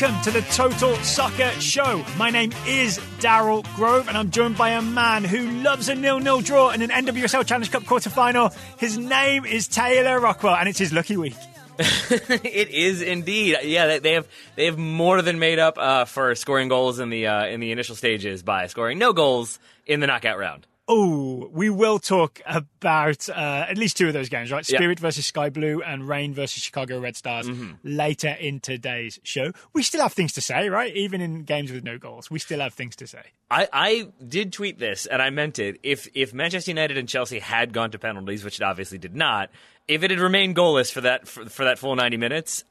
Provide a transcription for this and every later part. Welcome to the Total Soccer Show. My name is Daryl Grove, and I'm joined by a man who loves a 0-0 draw in an NWSL Challenge Cup quarter-final. His name is Taylor Rockwell, and it's his lucky week. It is indeed. Yeah, they have more than made up for scoring goals in the initial stages by scoring no goals in the knockout round. Oh, we will talk about at least two of those games, right? Spirit versus Sky Blue and Reign versus Chicago Red Stars later in today's show. We still have things to say, right? Even in games with no goals, we still have things to say. I did tweet this, and I meant it. If Manchester United and Chelsea had gone to penalties, which it obviously did not, if it had remained goalless for that full 90 minutes,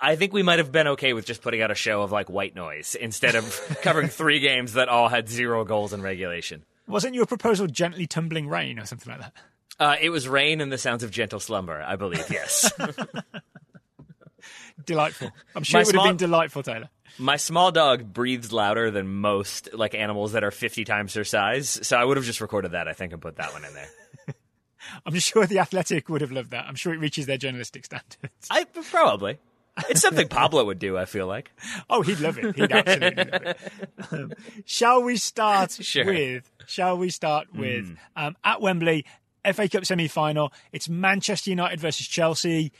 I think we might have been okay with just putting out a show of like white noise instead of covering three games that all had zero goals in regulation. Wasn't your proposal gently tumbling rain or something like that? It was rain and the sounds of gentle slumber, I believe, yes. Delightful. I'm sure it would have been delightful, Taylor. My small dog breathes louder than most like animals that are 50 times her size, so I would have just recorded that, I think, and put that one in there. I'm sure The Athletic would have loved that. I'm sure it reaches their journalistic standards. Probably. It's something Pablo would do, I feel like. Oh, he'd love it. He'd absolutely love it. Shall we start with at Wembley, FA Cup semi-final. It's Manchester United versus Chelsea.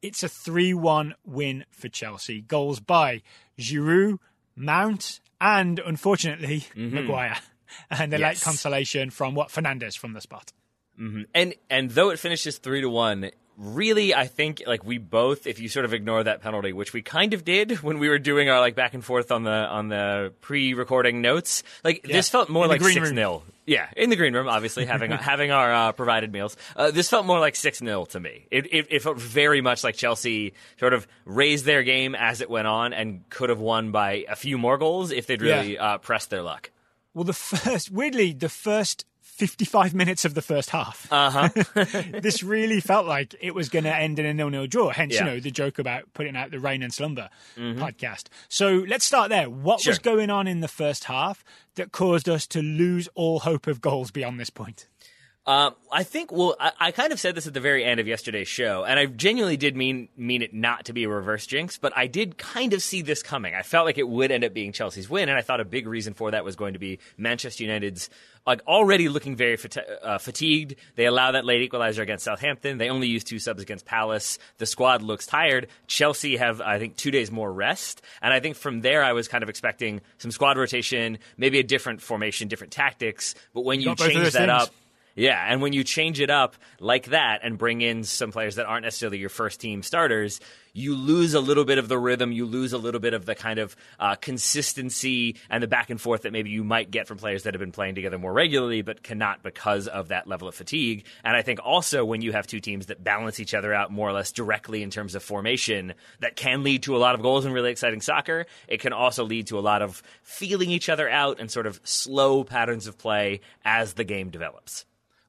It's a 3-1 win for Chelsea. Goals by Giroud, Mount, and unfortunately, Maguire. And the late consolation from Fernandes from the spot. Mm-hmm. And though it finishes 3-1, really, I think like we both, if you sort of ignore that penalty, which we kind of did when we were doing our like back and forth on the pre-recording notes, like this felt more like 6-0. Yeah, in the green room, obviously having our provided meals. This felt more like 6-0 to me. It felt very much like Chelsea sort of raised their game as it went on and could have won by a few more goals if they'd really pressed their luck. Well, the first 55 minutes of the first half. This really felt like it was going to end in a 0-0 draw, hence you know, the joke about putting out the Rain and Slumber podcast. So let's start there. What was going on in the first half that caused us to lose all hope of goals beyond this point? I think, I kind of said this at the very end of yesterday's show, and I genuinely did mean it not to be a reverse jinx, but I did kind of see this coming. I felt like it would end up being Chelsea's win, and I thought a big reason for that was going to be Manchester United's like already looking very fatigued. They allow that late equalizer against Southampton. They only use two subs against Palace. The squad looks tired. Chelsea have, I think, 2 days more rest, and I think from there I was kind of expecting some squad rotation, maybe a different formation, different tactics, but when you change that up... Yeah, and when you change it up like that and bring in some players that aren't necessarily your first-team starters, you lose a little bit of the rhythm, you lose a little bit of the kind of consistency and the back and forth that maybe you might get from players that have been playing together more regularly but cannot because of that level of fatigue. And I think also when you have two teams that balance each other out more or less directly in terms of formation, that can lead to a lot of goals and really exciting soccer. It can also lead to a lot of feeling each other out and sort of slow patterns of play as the game develops.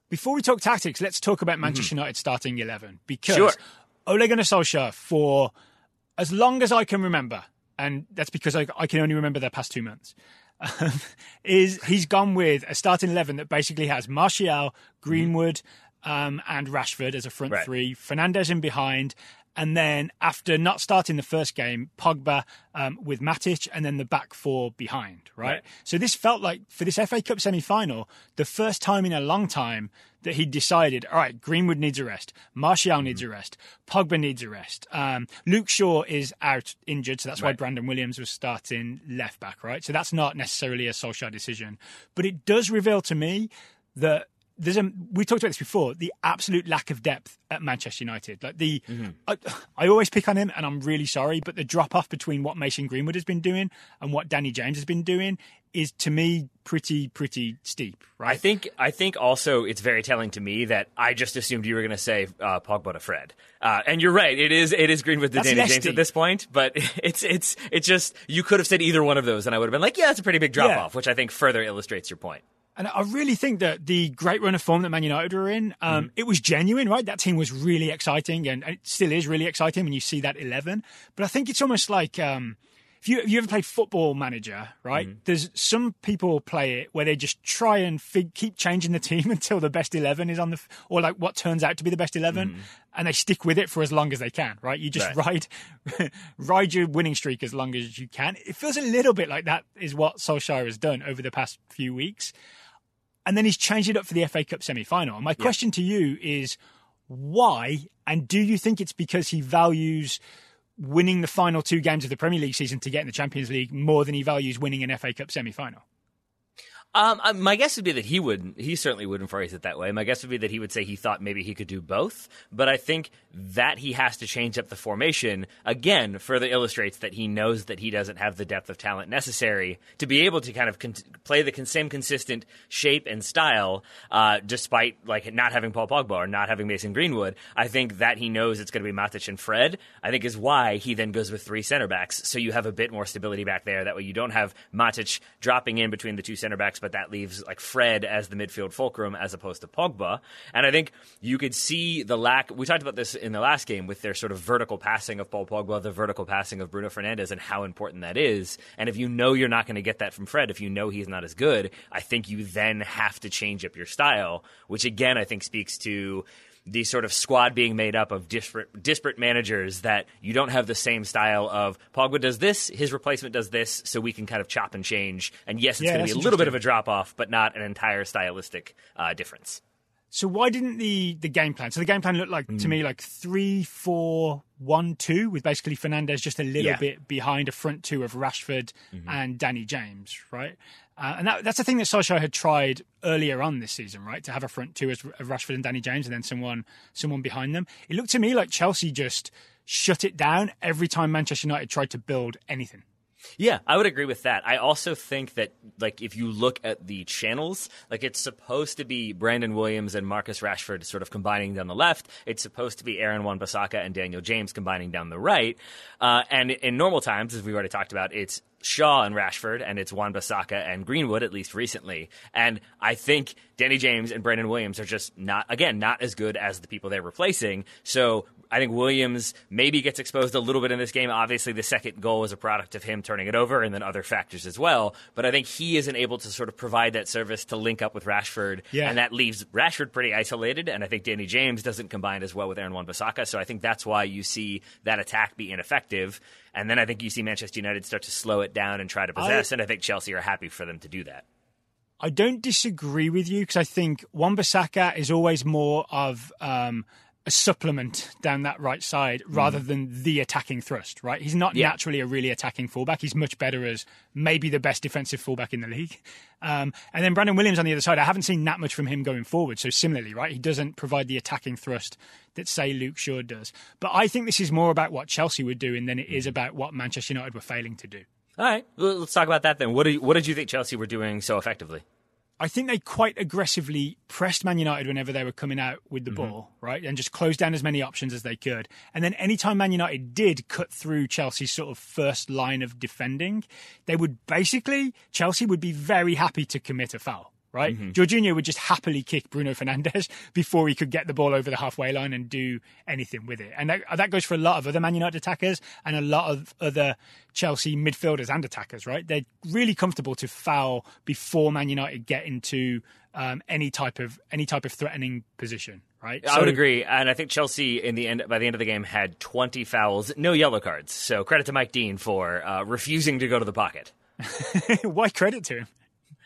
Before we talk tactics, let's talk about Manchester United starting 11 because Ole Gunnar Solskjaer, for as long as I can remember, and that's because I can only remember their past 2 months, he's gone with a starting 11 that basically has Martial, Greenwood, and Rashford as a front three, Fernandes in behind, and then after not starting the first game, Pogba with Matic, and then the back four behind, right? So this felt like, for this FA Cup semi-final, the first time in a long time that he decided, all right, Greenwood needs a rest, Martial needs a rest, Pogba needs a rest. Luke Shaw is out injured, so that's why Brandon Williams was starting left-back, right? So that's not necessarily a Solskjaer decision. But it does reveal to me that we talked about this before, the absolute lack of depth at Manchester United. Like I always pick on him, and I'm really sorry, but the drop-off between what Mason Greenwood has been doing and what Danny James has been doing is, to me, pretty steep, right? I think also it's very telling to me that I just assumed you were going to say Pogba to Fred, and you're right. It is Greenwood to Danny James at this point, but it's just you could have said either one of those, and I would have been like, yeah, it's a pretty big drop-off, which I think further illustrates your point. And I really think that the great run of form that Man United were in, it was genuine, right? That team was really exciting, and it still is really exciting when you see that 11. But I think it's almost like if you ever played Football Manager, right? Mm. There's some people play it where they just try and keep changing the team until the best 11 is on the, or like what turns out to be the best 11, and they stick with it for as long as they can, right? You just ride your winning streak as long as you can. It feels a little bit like that is what Solskjaer has done over the past few weeks. And then he's changed it up for the FA Cup semi-final. And my question to you is why, and do you think it's because he values winning the final two games of the Premier League season to get in the Champions League more than he values winning an FA Cup semi-final? My guess would be that he wouldn't. He certainly wouldn't phrase it that way. My guess would be that he would say he thought maybe he could do both. But I think that he has to change up the formation, again, further illustrates that he knows that he doesn't have the depth of talent necessary to be able to kind of play the same consistent shape and style, despite like not having Paul Pogba or not having Mason Greenwood. I think that he knows it's going to be Matic and Fred, I think is why he then goes with three center backs. So you have a bit more stability back there. That way you don't have Matic dropping in between the two center backs, but that leaves like Fred as the midfield fulcrum as opposed to Pogba. And I think you could see the lack. We talked about this in the last game with their sort of vertical passing of Paul Pogba, the vertical passing of Bruno Fernandes, and how important that is. And if you know you're not going to get that from Fred, if you know he's not as good, I think you then have to change up your style, which again, I think speaks to the sort of squad being made up of disparate managers, that you don't have the same style of Pogba does this, his replacement does this, so we can kind of chop and change. And yes, it's going to be a little bit of a drop-off, but not an entire stylistic difference. So why didn't the game plan? So the game plan looked like, to me, like 3-4-1-2, with basically Fernandes just a little bit behind a front two of Rashford and Danny James, right? And that's the thing that Solskjaer had tried earlier on this season, right? To have a front two as Rashford and Danny James and then someone behind them. It looked to me like Chelsea just shut it down every time Manchester United tried to build anything. Yeah, I would agree with that. I also think that, like, if you look at the channels, like, it's supposed to be Brandon Williams and Marcus Rashford sort of combining down the left. It's supposed to be Aaron Wan-Bissaka and Daniel James combining down the right. And in normal times, as we've already talked about, it's Shaw and Rashford, and it's Wan-Bissaka and Greenwood, at least recently. And I think Danny James and Brandon Williams are just not as good as the people they're replacing. So I think Williams maybe gets exposed a little bit in this game. Obviously, the second goal is a product of him turning it over and then other factors as well. But I think he isn't able to sort of provide that service to link up with Rashford. Yeah. And that leaves Rashford pretty isolated. And I think Danny James doesn't combine as well with Aaron Wan-Bissaka. So I think that's why you see that attack be ineffective. And then I think you see Manchester United start to slow it down and try to possess, and I think Chelsea are happy for them to do that. I don't disagree with you, because I think Wan-Bissaka is always more of a supplement down that right side rather than the attacking thrust, right? He's not naturally a really attacking fullback. He's much better as maybe the best defensive fullback in the league. And then Brandon Williams on the other side, I haven't seen that much from him going forward. So similarly, right, he doesn't provide the attacking thrust that, say, Luke Shaw does. But I think this is more about what Chelsea were doing than it is about what Manchester United were failing to do. All right, let's talk about that then. What did you think Chelsea were doing so effectively? I think they quite aggressively pressed Man United whenever they were coming out with the ball, right? And just closed down as many options as they could. And then anytime Man United did cut through Chelsea's sort of first line of defending, they would basically, Chelsea would be very happy to commit a foul, right? Jorginho would just happily kick Bruno Fernandes before he could get the ball over the halfway line and do anything with it. And that goes for a lot of other Man United attackers and a lot of other Chelsea midfielders and attackers, right? They're really comfortable to foul before Man United get into any type of threatening position, right? I would agree, and I think Chelsea by the end of the game had 20 fouls, no yellow cards. So credit to Mike Dean for refusing to go to the pocket. Why credit to him?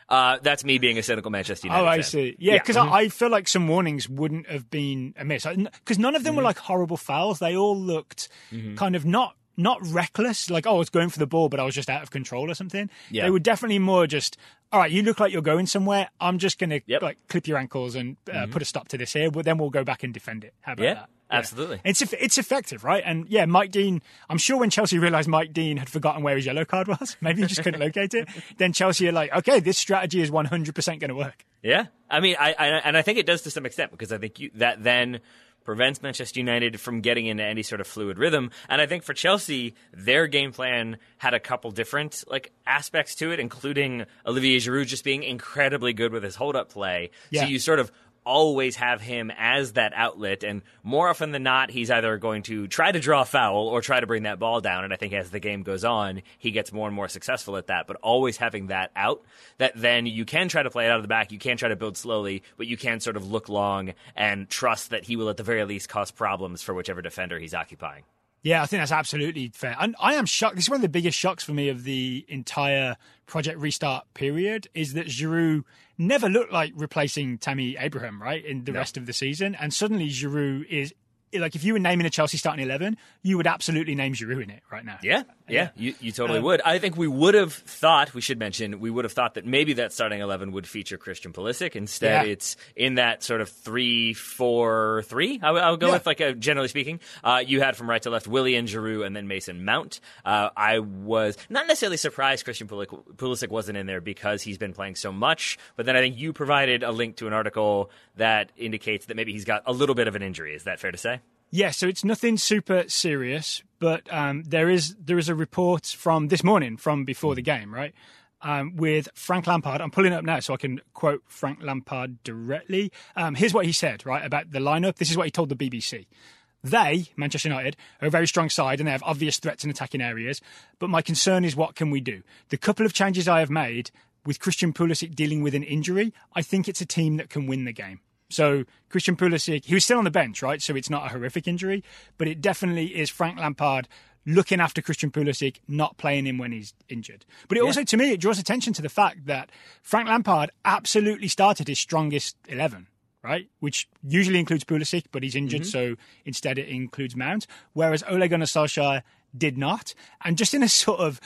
That's me being a cynical Manchester United fan. Oh, I see. Yeah, because I feel like some warnings wouldn't have been amiss. Because none of them were like horrible fouls. They all looked kind of not reckless, like, oh, I was going for the ball, but I was just out of control or something. Yeah. They were definitely more just, all right, you look like you're going somewhere. I'm just going to like clip your ankles and put a stop to this here. But then we'll go back and defend it. How about that? Yeah. Absolutely. It's effective, right? And yeah, Mike Dean, I'm sure when Chelsea realised Mike Dean had forgotten where his yellow card was, maybe he just couldn't locate it, then Chelsea are like, okay, this strategy is 100% going to work. Yeah. I mean, I think it does to some extent, because I think that then prevents Manchester United from getting into any sort of fluid rhythm. And I think for Chelsea, their game plan had a couple different aspects to it, including Olivier Giroud just being incredibly good with his hold-up play. Yeah. So you sort of always have him as that outlet, and more often than not, he's either going to try to draw a foul or try to bring that ball down, and I think as the game goes on, he gets more and more successful at that, but always having that out, that then you can try to play it out of the back, you can try to build slowly, but you can sort of look long and trust that he will at the very least cause problems for whichever defender he's occupying. Yeah, I think that's absolutely fair. And I am shocked. This is one of the biggest shocks for me of the entire Project Restart period is that Giroud never looked like replacing Tammy Abraham, right, in the rest of the season. And suddenly Giroud is, like, if you were naming a Chelsea starting 11, you would absolutely name Giroud in it right now. Yeah, you totally would. I think we would have thought, we would have thought that maybe that starting 11 would feature Christian Pulisic. Instead, it's in that sort of 3-4-3, I'll go with, like, generally speaking. You had from right to left Willian, Giroud, and then Mason Mount. I was not necessarily surprised Christian Pulisic wasn't in there because he's been playing so much, but then I think you provided a link to an article that indicates that maybe he's got a little bit of an injury. Is that fair to say? Yeah, so it's nothing super serious, but there is a report from this morning, from before the game, right, with Frank Lampard. I'm pulling it up now so I can quote Frank Lampard directly. Here's what he said, right, about the lineup. This is what he told the BBC. They, Manchester United, are a very strong side and they have obvious threats in attacking areas, but my concern is what can we do? The couple of changes I have made, with Christian Pulisic dealing with an injury, I think it's a team that can win the game. So Christian Pulisic, he was still on the bench, right? So it's not a horrific injury, but it definitely is Frank Lampard looking after Christian Pulisic, not playing him when he's injured. But it also, to me, it draws attention to the fact that Frank Lampard absolutely started his strongest 11, right? Which usually includes Pulisic, but he's injured, so instead it includes Mount. Whereas Ole Gunnar Solskjaer did not. And just in a sort of...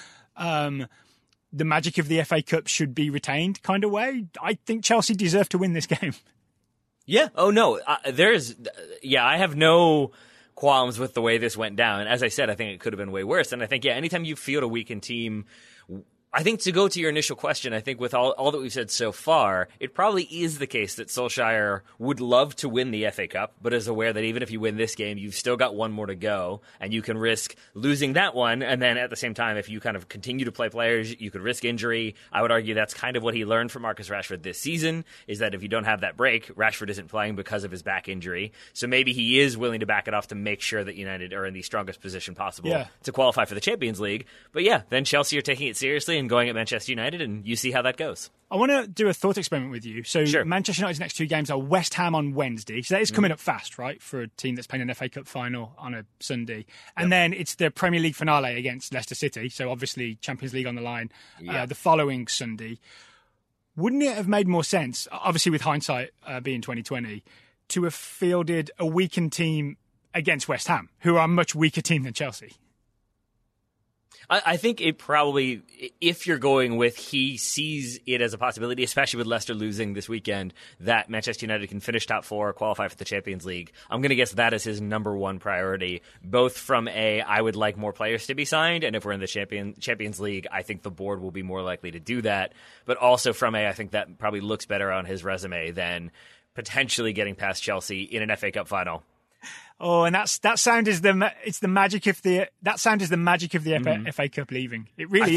the magic of the FA Cup should be retained kind of way, I think Chelsea deserve to win this game. Yeah. Oh, no. I have no qualms with the way this went down. As I said, I think it could have been way worse. And I think, anytime you field a weakened team, I think to go to your initial question, I think with all that we've said so far, it probably is the case that Solskjaer would love to win the FA Cup, but is aware that even if you win this game, you've still got one more to go, and you can risk losing that one. And then at the same time, if you kind of continue to play players, you could risk injury. I would argue that's kind of what he learned from Marcus Rashford this season, is that if you don't have that break, Rashford isn't playing because of his back injury. So maybe he is willing to back it off to make sure that United are in the strongest position possible to qualify for the Champions League. But then Chelsea are taking it seriously and going at Manchester United, and you see how that goes. I want to do a thought experiment with you. So Manchester United's next two games are West Ham on Wednesday. So that is coming up fast, right, for a team that's playing an FA Cup final on a Sunday. And then it's the Premier League finale against Leicester City. So obviously Champions League on the line the following Sunday. Wouldn't it have made more sense, obviously with hindsight being 2020, to have fielded a weakened team against West Ham, who are a much weaker team than Chelsea? I think it probably, if you're going with he sees it as a possibility, especially with Leicester losing this weekend, that Manchester United can finish top four, qualify for the Champions League. I'm going to guess that is his number one priority, both from I would like more players to be signed, and if we're in the Champions League, I think the board will be more likely to do that. But also from I think that probably looks better on his resume than potentially getting past Chelsea in an FA Cup final. Oh, and that sound is the magic of the FA Cup leaving. It really is.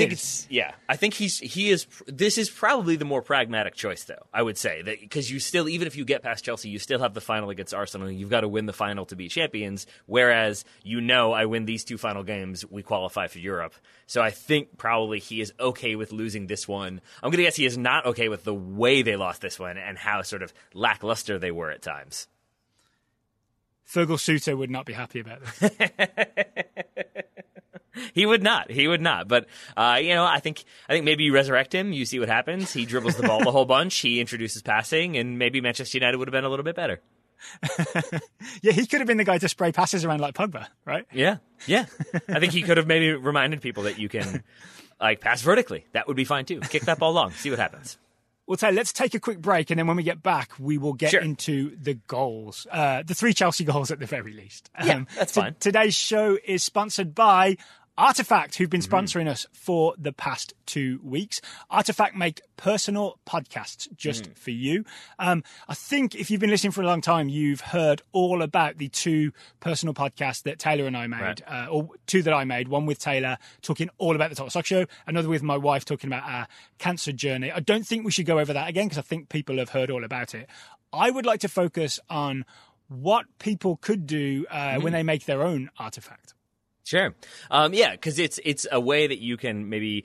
I think he is. This is probably the more pragmatic choice, though. I would say that because you still, even if you get past Chelsea, you still have the final against Arsenal. You've got to win the final to be champions. Whereas I win these two final games, we qualify for Europe. So I think probably he is okay with losing this one. I'm going to guess he is not okay with the way they lost this one and how sort of lackluster they were at times. Fergal Suter would not be happy about this. He would not. But, I think maybe you resurrect him. You see what happens. He dribbles the ball a whole bunch. He introduces passing. And maybe Manchester United would have been a little bit better. He could have been the guy to spray passes around like Pogba, right? Yeah. I think he could have maybe reminded people that you can, pass vertically. That would be fine, too. Kick that ball long. See what happens. Well, let's take a quick break, and then when we get back, we will get into the goals. The three Chelsea goals at the very least. That's fine. Today's show is sponsored by Artifact, who've been sponsoring us for the past 2 weeks. Artifact make personal podcasts just for you. I think if you've been listening for a long time, you've heard all about the two personal podcasts that Taylor and I made, or two that I made, one with Taylor talking all about the Total Sock Show, another with my wife talking about our cancer journey. I don't think we should go over that again because I think people have heard all about it. I would like to focus on what people could do when they make their own artifact. Sure. Yeah, because it's a way that you can maybe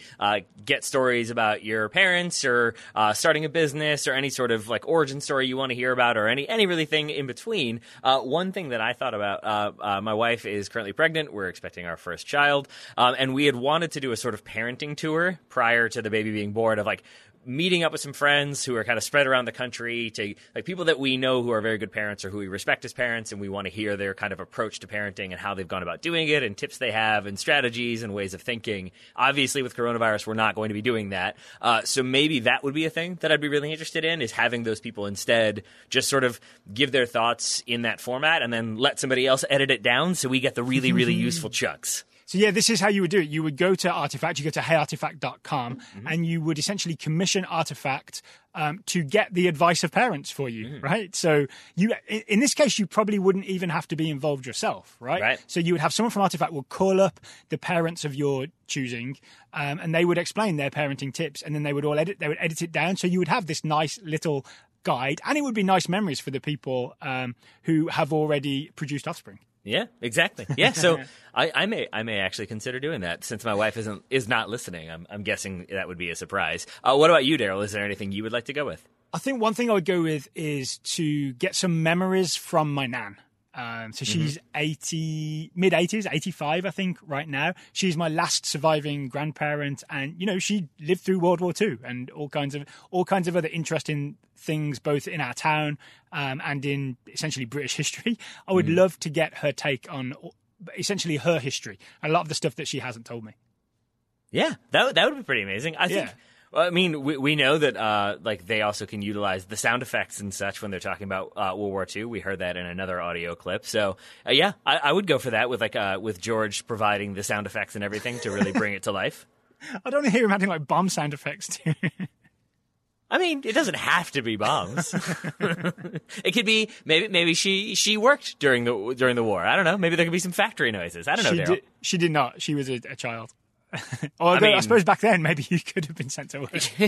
get stories about your parents or starting a business or any sort of like origin story you want to hear about or any really thing in between. One thing that I thought about, my wife is currently pregnant. We're expecting our first child. And we had wanted to do a sort of parenting tour prior to the baby being born of like, meeting up with some friends who are kind of spread around the country to like people that we know who are very good parents or who we respect as parents. And we want to hear their kind of approach to parenting and how they've gone about doing it and tips they have and strategies and ways of thinking. Obviously with coronavirus, we're not going to be doing that. So maybe that would be a thing that I'd be really interested in is having those people instead just sort of give their thoughts in that format and then let somebody else edit it down. So we get the really, really useful chunks. So, yeah, this is how you would do it. You would go to Artifact, you go to heartifact.com, and you would essentially commission Artifact to get the advice of parents for you, right? So, you in this case, you probably wouldn't even have to be involved yourself, right? So, you would have someone from Artifact will call up the parents of your choosing, and they would explain their parenting tips, and then they would all edit. They would edit it down, so you would have this nice little guide, and it would be nice memories for the people who have already produced offspring. Yeah, exactly. Yeah, so I may actually consider doing that since my wife is not listening. I'm guessing that would be a surprise. What about you, Daryl? Is there anything you would like to go with? I think one thing I would go with is to get some memories from my nan. So she's mid-80s, 85, I think, right now. She's my last surviving grandparent, and you know she lived through World War II and all kinds of other interesting things, both in our town and in essentially British history. I would love to get her take on essentially her history, a lot of the stuff that she hasn't told me. Yeah, that would be pretty amazing. I think. I mean, we know that like they also can utilize the sound effects and such when they're talking about World War II. We heard that in another audio clip. So, yeah, I would go for that with George providing the sound effects and everything to really bring it to life. I don't hear him adding like bomb sound effects too. I mean, it doesn't have to be bombs. It could be maybe she worked during the war. I don't know. Maybe there could be some factory noises. I don't know. She did not. She was a child. Although, I suppose back then maybe you could have been sent to work.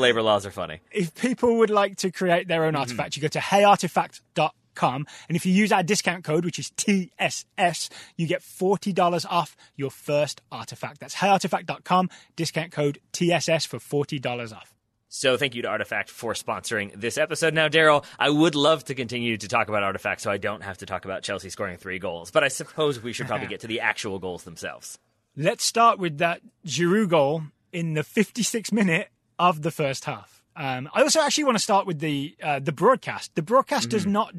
Labor laws are funny. If people would like to create their own artifact, you go to heartifact.com, and if you use our discount code, which is TSS, you get $40 off your first artifact. That's heartifact.com, discount code TSS for $40 off. So thank you to Artifact for sponsoring this episode. Now, Daryl, I would love to continue to talk about Artifact so I don't have to talk about Chelsea scoring 3 goals, but I suppose we should probably get to the actual goals themselves. Let's start with that Giroud goal in the 56th minute of the first half. I also actually want to start with the broadcast. The broadcast does not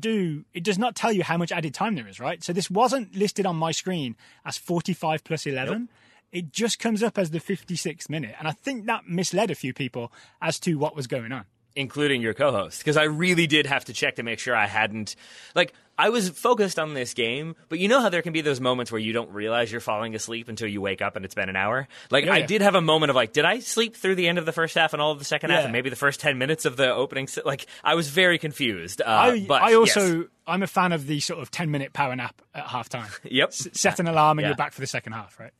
tell you how much added time there is, right? So this wasn't listed on my screen as 45 plus 11. Nope. It just comes up as the 56th minute. And I think that misled a few people as to what was going on. Including your co-host. Because I really did have to check to make sure I hadn't... Like, I was focused on this game, but you know how there can be those moments where you don't realize you're falling asleep until you wake up and it's been an hour? Like, yeah. I did have a moment of, like, did I sleep through the end of the first half and all of the second half and maybe the first 10 minutes of the opening? Like, I was very confused. But I also... I'm a fan of the sort of 10-minute power nap at halftime. Yep. Set an alarm and you're back for the second half, right?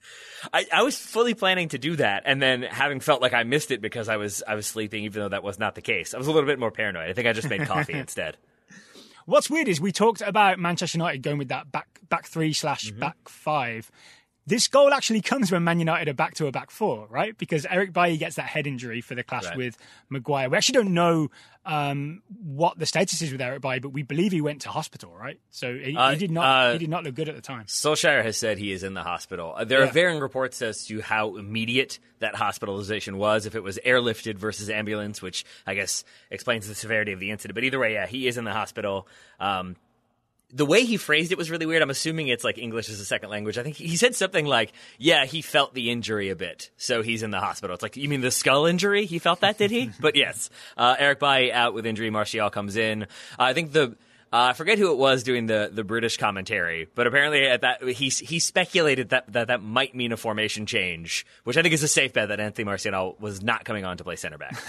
I was fully planning to do that, and then having felt like I missed it because I was sleeping, even though that was not the case. I was a little bit more paranoid. I think I just made coffee instead. What's weird is we talked about Manchester United going with that back three / back five. This goal actually comes when Man United are back to a back four, right? Because Eric Bailly gets that head injury for the clash with Maguire. We actually don't know what the status is with Eric Bailly, but we believe he went to hospital, right? So he did not look good at the time. Solskjaer has said he is in the hospital. There are varying reports as to how immediate that hospitalization was, if it was airlifted versus ambulance, which I guess explains the severity of the incident. But either way, yeah, he is in the hospital. The way he phrased it was really weird. I'm assuming it's like English as a second language. I think he said something like, yeah, he felt the injury a bit, so he's in the hospital. It's like, you mean the skull injury? He felt that, did he? But yes, Eric Bailly out with injury. Martial comes in. I think I forget who it was doing the British commentary, but apparently at that he speculated that might mean a formation change, which I think is a safe bet that Anthony Martial was not coming on to play centre back.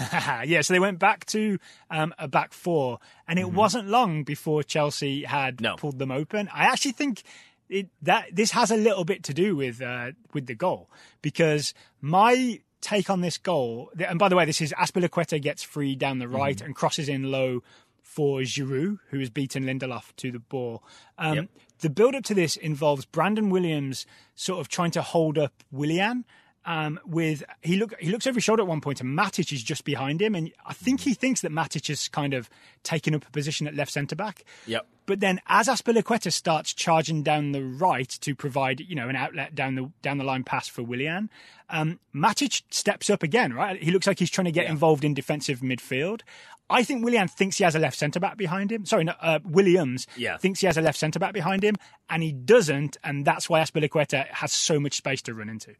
Yeah, so they went back to a back four, and it wasn't long before Chelsea had pulled them open. I actually think this has a little bit to do with the goal, because my take on this goal, and by the way, this is Aspilicueta gets free down the right and crosses in low for Giroud, who has beaten Lindelof to the ball. The build-up to this involves Brandon Williams sort of trying to hold up Willian. He looks over his shoulder at one point, and Matic is just behind him, and I think he thinks that Matic has kind of taken up a position at left centre back. Yep. But then, as Aspilicueta starts charging down the right to provide, you know, an outlet down the line pass for Willian, Matic steps up again. Right, he looks like he's trying to get involved in defensive midfield. I think Willian thinks he has a left centre back behind him. Sorry, no, Williams thinks he has a left centre back behind him, and he doesn't, and that's why Aspilicueta has so much space to run into.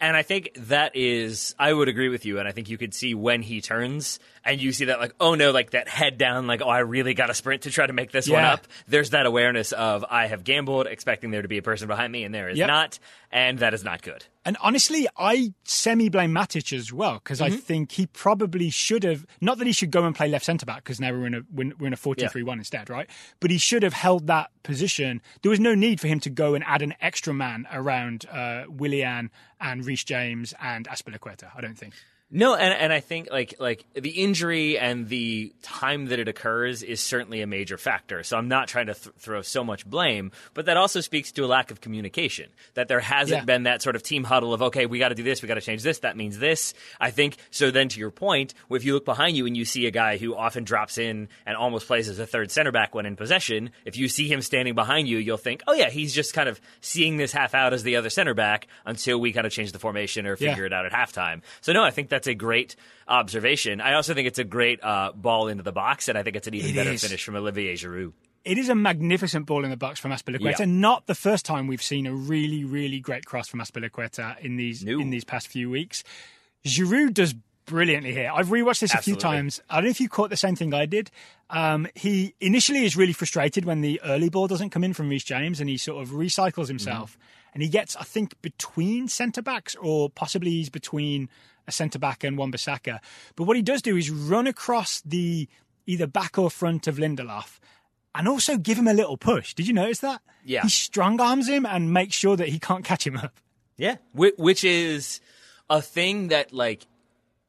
And I think that is, I would agree with you, and I think you could see when he turns, and you see that, like, oh no, like that head down, like, oh, I really got to sprint to try to make this one up. There's that awareness of, I have gambled, expecting there to be a person behind me, and there is not, and that is not good. And honestly, I semi-blame Matic as well, because I think he probably should have, not that he should go and play left centre-back, because now we're in a 4-2-3-1 instead, right? But he should have held that position. There was no need for him to go and add an extra man around Willian and Reece James and Aspilicueta, I don't think. No, and I think like the injury and the time that it occurs is certainly a major factor. So I'm not trying to throw so much blame, but that also speaks to a lack of communication, that there hasn't been that sort of team huddle of, okay, we got to do this, we got to change this, that means this. I think, so then to your point, if you look behind you and you see a guy who often drops in and almost plays as a third center back when in possession, if you see him standing behind you, you'll think, oh yeah, he's just kind of seeing this half out as the other center back until we kind of change the formation or figure it out at halftime. So no, I think that's a great observation. I also think it's a great ball into the box, and I think it's an even better finish from Olivier Giroud. It is a magnificent ball in the box from Aspilicueta. Yeah. Not the first time we've seen a really, really great cross from Aspilicueta in these past few weeks. Giroud does brilliantly here. I've rewatched this a few times. I don't know if you caught the same thing I did. He initially is really frustrated when the early ball doesn't come in from Reece James, and he sort of recycles himself. And he gets, I think, between centre-backs, or possibly he's between a centre-back and Wan-Bissaka. But what he does do is run across the either back or front of Lindelof and also give him a little push. Did you notice that? Yeah. He strong-arms him and makes sure that he can't catch him up. Yeah, which is a thing that, like,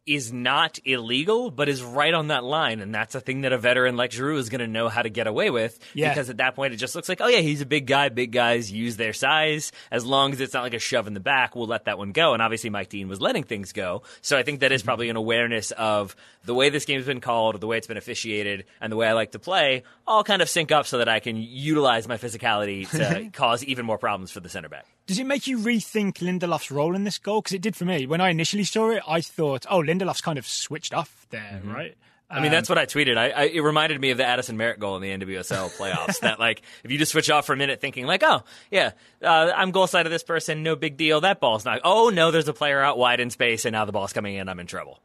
is not illegal, but is right on that line, and that's a thing that a veteran like Giroud is going to know how to get away with, because at that point it just looks like, oh yeah, he's a big guy, big guys use their size, as long as it's not like a shove in the back, we'll let that one go, and obviously Mike Dean was letting things go, so I think that is probably an awareness of the way this game's been called, the way it's been officiated, and the way I like to play, all kind of sync up so that I can utilize my physicality to cause even more problems for the center back. Does it make you rethink Lindelof's role in this goal? Because it did for me. When I initially saw it, I thought, oh, Lindelof's kind of switched off there, right? I mean, that's what I tweeted. It reminded me of the Addison Merritt goal in the NWSL playoffs. That, like, if you just switch off for a minute thinking, like, oh, yeah, I'm goal side of this person, no big deal, that ball's not. Oh, no, there's a player out wide in space, and now the ball's coming in, I'm in trouble.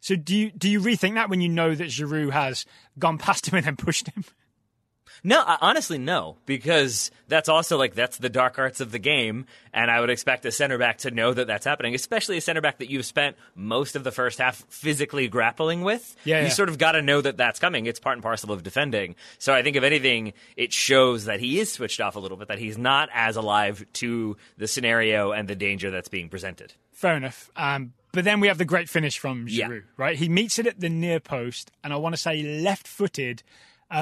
So do you rethink that when you know that Giroud has gone past him and then pushed him? No, honestly, no, because that's also like, that's the dark arts of the game, and I would expect a center back to know that that's happening, especially a center back that you've spent most of the first half physically grappling with. You sort of got to know that that's coming. It's part and parcel of defending. So I think if anything, it shows that he is switched off a little bit, that he's not as alive to the scenario and the danger that's being presented. Fair enough. But then we have the great finish from Giroud, right? He meets it at the near post, and I want to say left-footed.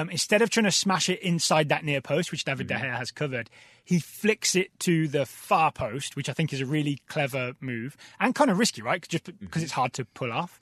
Instead of trying to smash it inside that near post, which David De Gea has covered, he flicks it to the far post, which I think is a really clever move and kind of risky, right? Just because it's hard to pull off.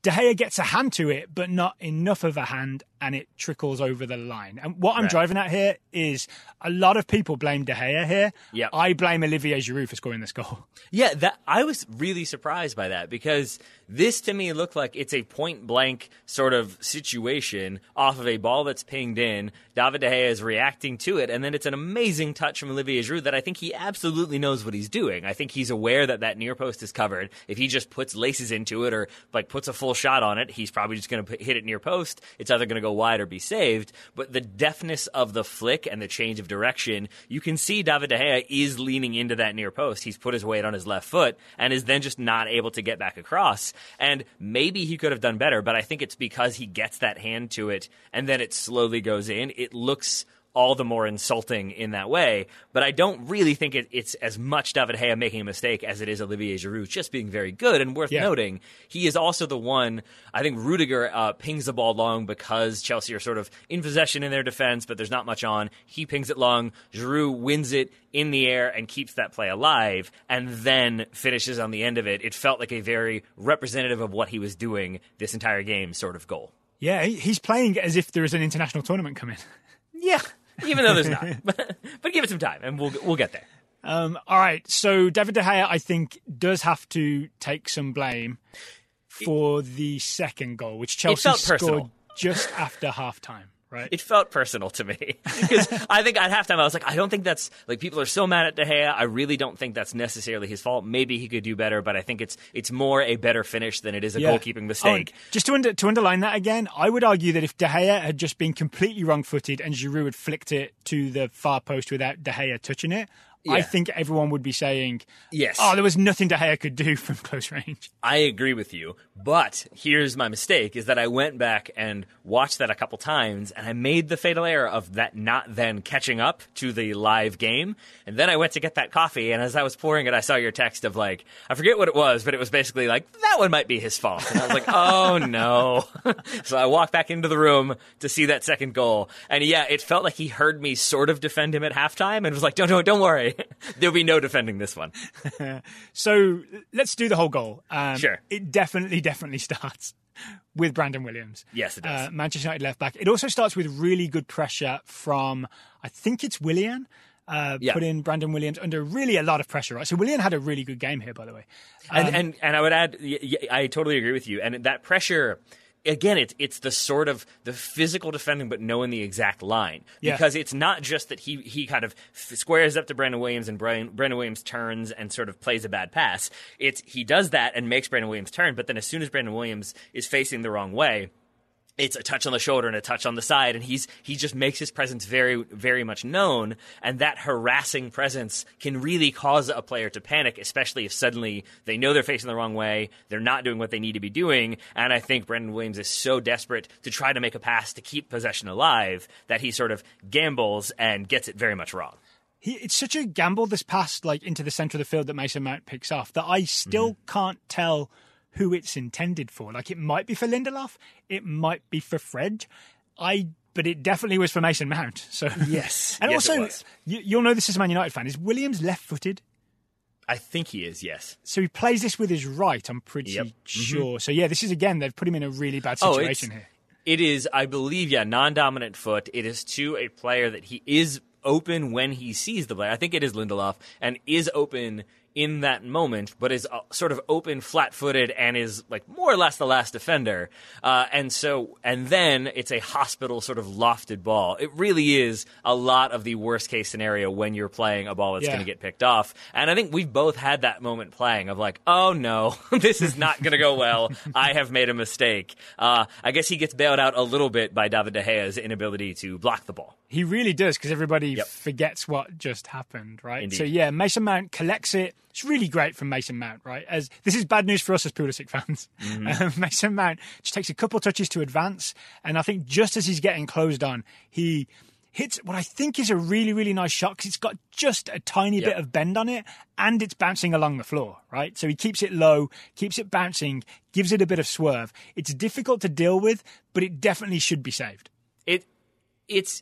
De Gea gets a hand to it, but not enough of a hand, and it trickles over the line. And what I'm driving at here is a lot of people blame De Gea here. Yep. I blame Olivier Giroud for scoring this goal. Yeah, I was really surprised by that, because this to me looked like it's a point-blank sort of situation off of a ball that's pinged in. David De Gea is reacting to it, and then it's an amazing touch from Olivier Giroud that I think he absolutely knows what he's doing. I think he's aware that that near post is covered. If he just puts laces into it or like puts a full shot on it, he's probably just going to hit it near post. It's either going to go wide or be saved. But the deftness of the flick and the change of direction, you can see David De Gea is leaning into that near post. He's put his weight on his left foot and is then just not able to get back across. And maybe he could have done better, but I think it's because he gets that hand to it and then it slowly goes in. It looks all the more insulting in that way. But I don't really think it's as much David Gea making a mistake as it is Olivier Giroud just being very good. And worth noting, he is also the one, I think Rudiger pings the ball long because Chelsea are sort of in possession in their defense, but there's not much on. He pings it long. Giroud wins it in the air and keeps that play alive and then finishes on the end of it. It felt like a very representative of what he was doing this entire game sort of goal. Yeah, he's playing as if there is an international tournament coming. Yeah. Even though there's not. But give it some time, and we'll get there. All right. So David De Gea, I think, does have to take some blame for the second goal, which Chelsea scored just after halftime. Right. It felt personal to me because I think at halftime I was like, I don't think that's like people are so mad at De Gea. I really don't think that's necessarily his fault. Maybe he could do better, but I think it's more a better finish than it is a goalkeeping mistake. Oh, just to underline that again, I would argue that if De Gea had just been completely wrong-footed and Giroud had flicked it to the far post without De Gea touching it, yeah, I think everyone would be saying, yes, oh, there was nothing De Gea could do from close range. I agree with you, but here's my mistake, is that I went back and watched that a couple times, and I made the fatal error of that not then catching up to the live game, and then I went to get that coffee, and as I was pouring it, I saw your text of like, I forget what it was, but it was basically like, that one might be his fault. And I was like, oh, no. So I walked back into the room to see that second goal, and yeah, it felt like he heard me sort of defend him at halftime, and was like, don't worry. There'll be no defending this one. So let's do the whole goal. Sure. It definitely starts with Brandon Williams. Yes, it does. Manchester United left back. It also starts with really good pressure from, I think it's Willian. Put in Brandon Williams under really a lot of pressure, right? So Willian had a really good game here, by the way. And I would add, I totally agree with you. And that pressure... Again, it's the sort of the physical defending, but knowing the exact line. Because it's not just that he kind of squares up to Brandon Williams and Brandon Williams turns and sort of plays a bad pass. It's he does that and makes Brandon Williams turn, but then as soon as Brandon Williams is facing the wrong way, it's a touch on the shoulder and a touch on the side, and he just makes his presence very, very much known, and that harassing presence can really cause a player to panic, especially if suddenly they know they're facing the wrong way, they're not doing what they need to be doing, and I think Brandon Williams is so desperate to try to make a pass to keep possession alive that he sort of gambles and gets it very much wrong. It's such a gamble, this pass like into the center of the field that Mason Mount picks off, that I still can't tell who it's intended for. Like, it might be for Lindelof, it might be for Fred, but it definitely was for Mason Mount. So yes, and yes, also you'll know this as a Man United fan. Is Williams left-footed? I think he is. Yes. So he plays this with his right. I'm pretty sure. Mm-hmm. So yeah, this is again they've put him in a really bad situation here. It is, I believe, non-dominant foot. It is to a player that he is open when he sees the player. I think it is Lindelof and is open in that moment, but is sort of open, flat-footed, and is like more or less the last defender. And then it's a hospital sort of lofted ball. It really is a lot of the worst-case scenario when you're playing a ball that's going to get picked off. And I think we've both had that moment playing of like, oh no, this is not going to go well. I have made a mistake. I guess he gets bailed out a little bit by David De Gea's inability to block the ball. He really does, because everybody forgets what just happened, right? Indeed. So yeah, Mason Mount collects it. It's really great from Mason Mount, right? As this is bad news for us as Pulisic fans. Mm-hmm. Mason Mount just takes a couple touches to advance, and I think just as he's getting closed on, he hits what I think is a really, really nice shot, because it's got just a tiny bit of bend on it, and it's bouncing along the floor, right? So he keeps it low, keeps it bouncing, gives it a bit of swerve. It's difficult to deal with, but it definitely should be saved.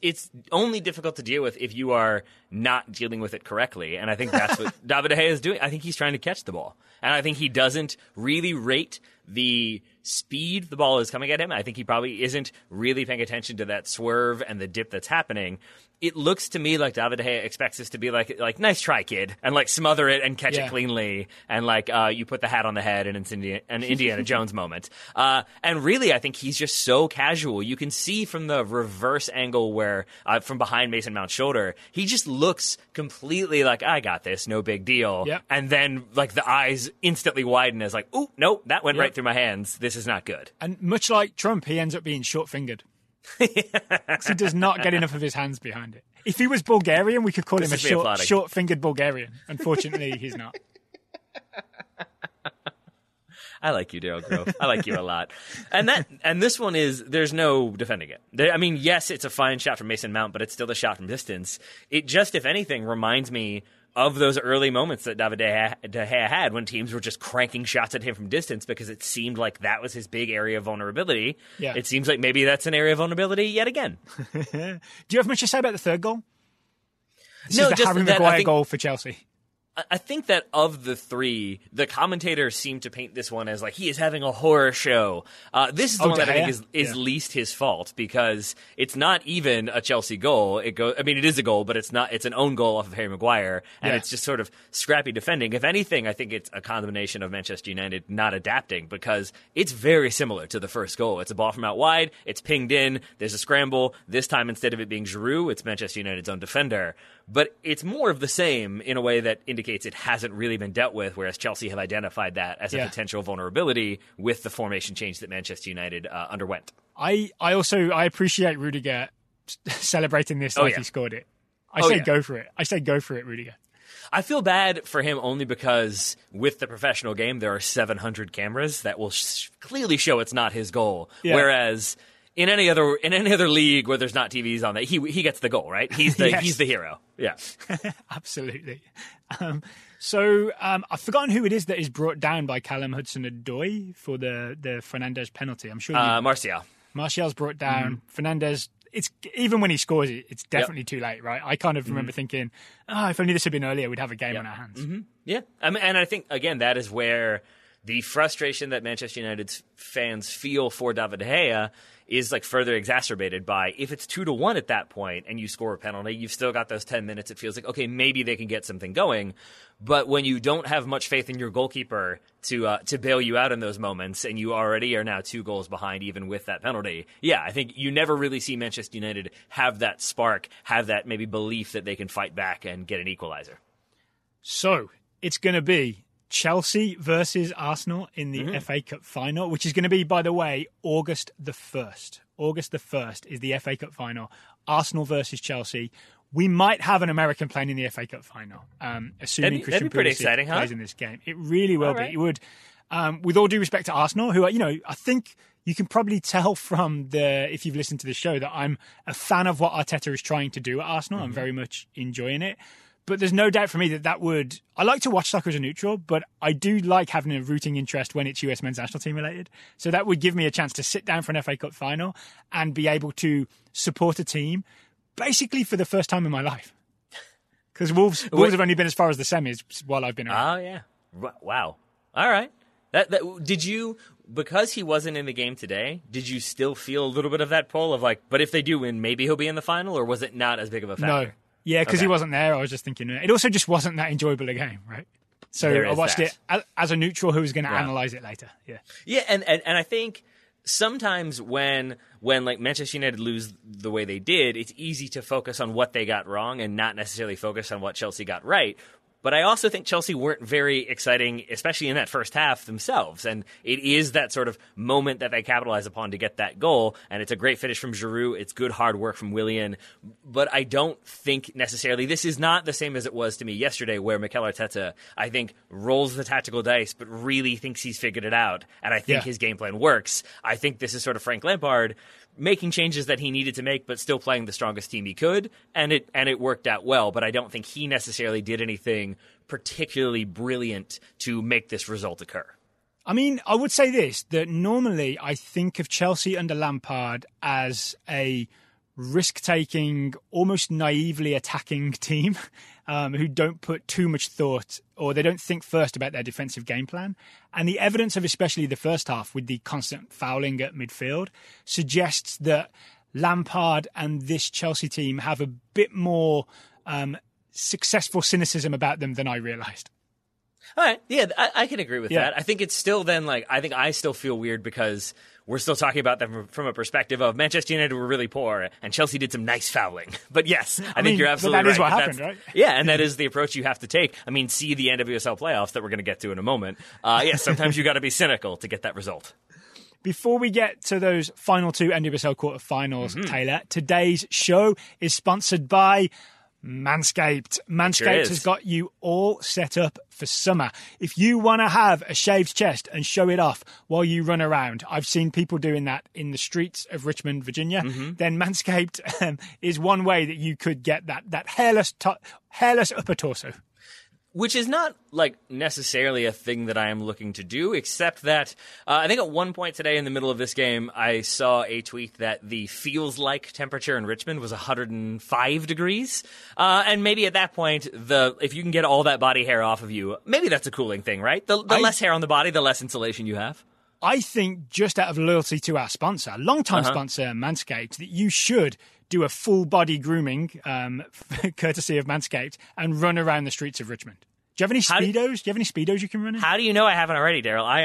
It's only difficult to deal with if you are not dealing with it correctly, and I think that's what David De Gea is doing. I think he's trying to catch the ball, and I think he doesn't really rate the speed the ball is coming at him. I think he probably isn't really paying attention to that swerve and the dip that's happening. It looks to me like David De Gea expects this to be like nice try, kid, and like smother it and catch it cleanly, and like you put the hat on the head and it's an Indiana Jones moment. And really, I think he's just so casual. You can see from the reverse angle where from behind Mason Mount's shoulder, he just looks completely like, I got this, no big deal. Yep. And then like the eyes instantly widen as like, oh no, that went right through my hands. This is not good. And much like Trump, he ends up being short-fingered. Because he does not get enough of his hands behind it. If he was Bulgarian, we could call him a short-fingered Bulgarian. Unfortunately, he's not. I like you, Daryl Grove. I like you a lot. And this one is, there's no defending it. I mean, yes, it's a fine shot from Mason Mount, but it's still a shot from distance. It just, if anything, reminds me of those early moments that David De Gea had when teams were just cranking shots at him from distance because it seemed like that was his big area of vulnerability. Yeah. It seems like maybe that's an area of vulnerability yet again. Do you have much to say about the third goal? This is the Harry Maguire goal for Chelsea. I think that of the three, the commentators seem to paint this one as like he is having a horror show. This is the one that I think is least his fault because it's not even a Chelsea goal. I mean, it is a goal, but it's not. It's an own goal off of Harry Maguire, and it's just sort of scrappy defending. If anything, I think it's a combination of Manchester United not adapting because it's very similar to the first goal. It's a ball from out wide. It's pinged in. There's a scramble. This time, instead of it being Giroud, it's Manchester United's own defender. But it's more of the same in a way that indicates it hasn't really been dealt with, whereas Chelsea have identified that as a potential vulnerability with the formation change that Manchester United underwent. I also appreciate Rudiger celebrating this like he scored it. I say go for it, Rudiger. I feel bad for him only because with the professional game, there are 700 cameras that will clearly show it's not his goal, whereas... In any other league where there's not TVs on, that he gets the goal, right? He's the hero. Yeah, absolutely. So I've forgotten who it is that is brought down by Callum Hudson-Odoi for the Fernandes penalty. I'm sure Martial. Martial's brought down. Mm-hmm. Fernandes. It's even when he scores it, it's definitely too late, right? I kind of remember thinking, if only this had been earlier, we'd have a game on our hands. Mm-hmm. Yeah, I mean, and I think again that is where the frustration that Manchester United's fans feel for David De Gea is like further exacerbated by if it's 2-1 at that point and you score a penalty, you've still got those 10 minutes. It feels like, okay, maybe they can get something going. But when you don't have much faith in your goalkeeper to bail you out in those moments and you already are now 2 goals behind even with that penalty, I think you never really see Manchester United have that spark, have that maybe belief that they can fight back and get an equalizer. So it's going to be Chelsea versus Arsenal in the FA Cup final, which is going to be, by the way, August the 1st. August the 1st is the FA Cup final. Arsenal versus Chelsea. We might have an American playing in the FA Cup final, assuming Christian Pulisic plays in this game. It really will be. It would. With all due respect to Arsenal, who are, I think you can probably tell if you've listened to the show that I'm a fan of what Arteta is trying to do at Arsenal. Mm-hmm. I'm very much enjoying it. But there's no doubt for me that would... I like to watch soccer as a neutral, but I do like having a rooting interest when it's US men's national team related. So that would give me a chance to sit down for an FA Cup final and be able to support a team basically for the first time in my life. Because Wolves have only been as far as the semis while I've been around. Oh, yeah. Wow. All right. Did you... Because he wasn't in the game today, did you still feel a little bit of that pull of like, but if they do win, maybe he'll be in the final? Or was it not as big of a factor? No. Yeah, because he wasn't there. I was just thinking, it also just wasn't that enjoyable a game, right? So I watched it as a neutral who was going to analyze it later. Yeah, yeah, and I think sometimes when like Manchester United lose the way they did, it's easy to focus on what they got wrong and not necessarily focus on what Chelsea got right. But I also think Chelsea weren't very exciting, especially in that first half themselves. And it is that sort of moment that they capitalize upon to get that goal. And it's a great finish from Giroud. It's good hard work from Willian. But I don't think necessarily this is not the same as it was to me yesterday where Mikel Arteta, I think, rolls the tactical dice but really thinks he's figured it out. And I think his game plan works. I think this is sort of Frank Lampard making changes that he needed to make but still playing the strongest team he could. And it worked out well. But I don't think he necessarily did anything particularly brilliant to make this result occur. I mean, I would say this, that normally I think of Chelsea under Lampard as a risk-taking, almost naively attacking team who don't put too much thought or they don't think first about their defensive game plan. And the evidence of especially the first half with the constant fouling at midfield suggests that Lampard and this Chelsea team have a bit more... successful cynicism about them than I realized. All right. Yeah, I can agree with that. I think it's still then like, I think I still feel weird because we're still talking about them from a perspective of Manchester United were really poor and Chelsea did some nice fouling. But yes, I think you're absolutely right. That is what happened, right? Yeah, and that is the approach you have to take. I mean, see the NWSL playoffs that we're going to get to in a moment. Sometimes you got to be cynical to get that result. Before we get to those final two NWSL quarterfinals, Taylor, today's show is sponsored by Manscaped. Manscaped has got you all set up for summer. If you want to have a shaved chest and show it off while you run around, I've seen people doing that in the streets of Richmond, Virginia, then Manscaped is one way that you could get that hairless upper torso. Which is not, like, necessarily a thing that I am looking to do, except that I think at one point today in the middle of this game, I saw a tweet that the feels-like temperature in Richmond was 105 degrees. And maybe at that point, if you can get all that body hair off of you, maybe that's a cooling thing, right? The less hair on the body, the less insulation you have. I think, just out of loyalty to our sponsor, longtime sponsor Manscaped, that you should do a full body grooming, courtesy of Manscaped, and run around the streets of Richmond. Do you have any Speedos? Do you have any Speedos you can run in? How do you know I haven't already, Daryl? I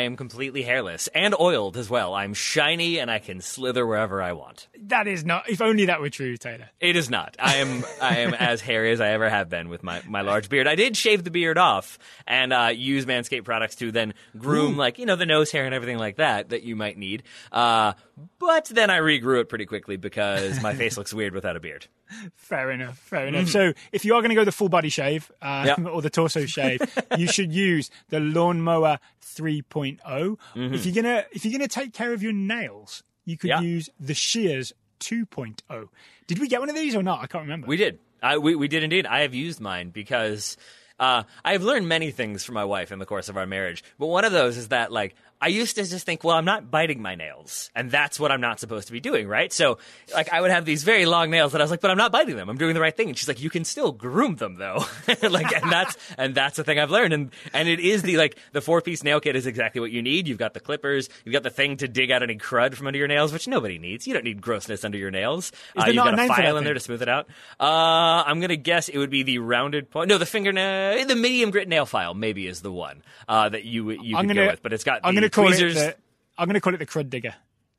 am completely hairless and oiled as well. I'm shiny and I can slither wherever I want. That is not. If only that were true, Taylor. It is not. I am as hairy as I ever have been with my large beard. I did shave the beard off and use Manscaped products to then groom, the nose hair and everything like that you might need. But then I regrew it pretty quickly because my face looks weird without a beard. Fair enough. So if you are going to go the full body shave or the torso shave, you should use the Lawnmower 3.0. If you're gonna take care of your nails, you could use the Shears 2.0. Did we get one of these or not? I can't remember. We did. We did indeed. I have used mine because I've learned many things from my wife in the course of our marriage. But one of those is that, like, I used to just think, well, I'm not biting my nails, and that's what I'm not supposed to be doing, right? So, like, I would have these very long nails that I was like, but I'm not biting them. I'm doing the right thing. And she's like, you can still groom them, though. and that's the thing I've learned. And it is the four-piece nail kit is exactly what you need. You've got the clippers. You've got the thing to dig out any crud from under your nails, which nobody needs. You don't need grossness under your nails. You've got a file in there to smooth it out. I'm going to guess it would be the rounded point. No, the fingernail, the medium grit nail file maybe is the one that you can go with. But it's got I'm going to call it the crud digger.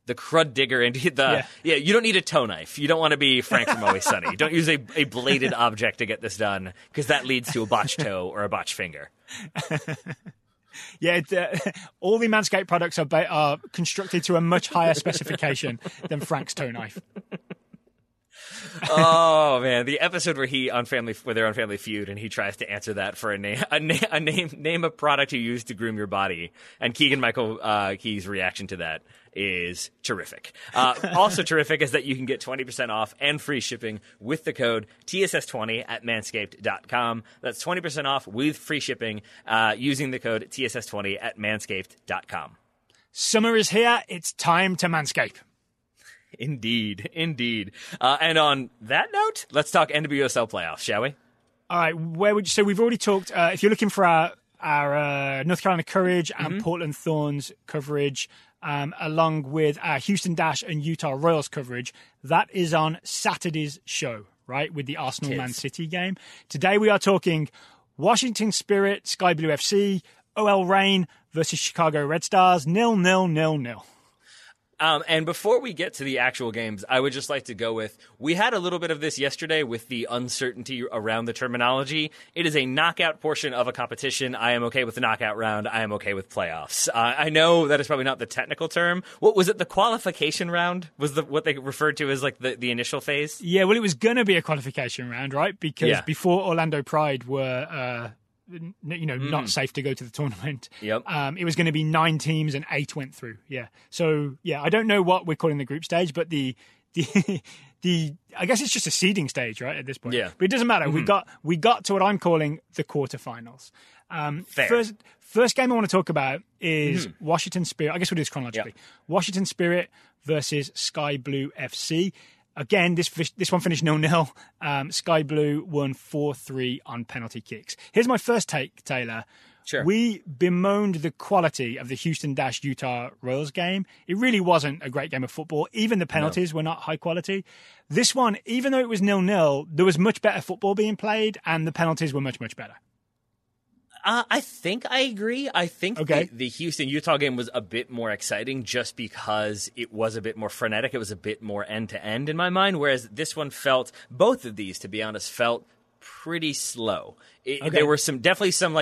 The crud digger. And you don't need a toe knife. You don't want to be Frank from Always Sunny. Don't use a bladed object to get this done because that leads to a botched toe or a botched finger. All the Manscaped products are constructed to a much higher specification than Frank's toe knife. Oh man, the episode where they're on Family Feud and he tries to answer that for a name a product you use to groom your body, and Keegan-Michael Key's reaction to that is terrific. Also terrific is that you can get 20% off and free shipping with the code TSS20 at manscaped.com. That's 20% off with free shipping using the code TSS20 at manscaped.com. Summer is here. It's time to manscape. Indeed. And on that note, let's talk NWSL playoffs, shall we? All right. So we've already talked. If you're looking for our North Carolina Courage and Portland Thorns coverage, along with our Houston Dash and Utah Royals coverage, that is on Saturday's show, right, with the Arsenal-Man City game. Today we are talking Washington Spirit, Sky Blue FC, OL Reign versus Chicago Red Stars, 0-0-0-0. And before we get to the actual games, I would just like to go with, we had a little bit of this yesterday with the uncertainty around the terminology. It is a knockout portion of a competition. I am okay with the knockout round. I am okay with playoffs. I know that is probably not the technical term. What was it? The qualification round was what they referred to as the initial phase? Yeah, well, it was going to be a qualification round, right? Because before Orlando Pride were... not safe to go to the tournament. Yep. It was going to be 9 teams and 8 went through. Yeah. So, I don't know what we're calling the group stage, but the I guess it's just a seeding stage, right, at this point. Yeah. But it doesn't matter. We got to what I'm calling the quarterfinals. First game I want to talk about is Washington Spirit. I guess we'll do this chronologically. Yep. Washington Spirit versus Sky Blue FC. Again, this one finished 0-0. Sky Blue won 4-3 on penalty kicks. Here's my first take, Taylor. Sure. We bemoaned the quality of the Houston Dash Utah Royals game. It really wasn't a great game of football. Even the penalties were not high quality. This one, even though it was 0-0, there was much better football being played, and the penalties were much, much better. I think I agree. I think the Houston-Utah game was a bit more exciting just because it was a bit more frenetic. It was a bit more end-to-end in my mind, whereas this one felt, both of these, to be honest, felt pretty slow. There were some definitely some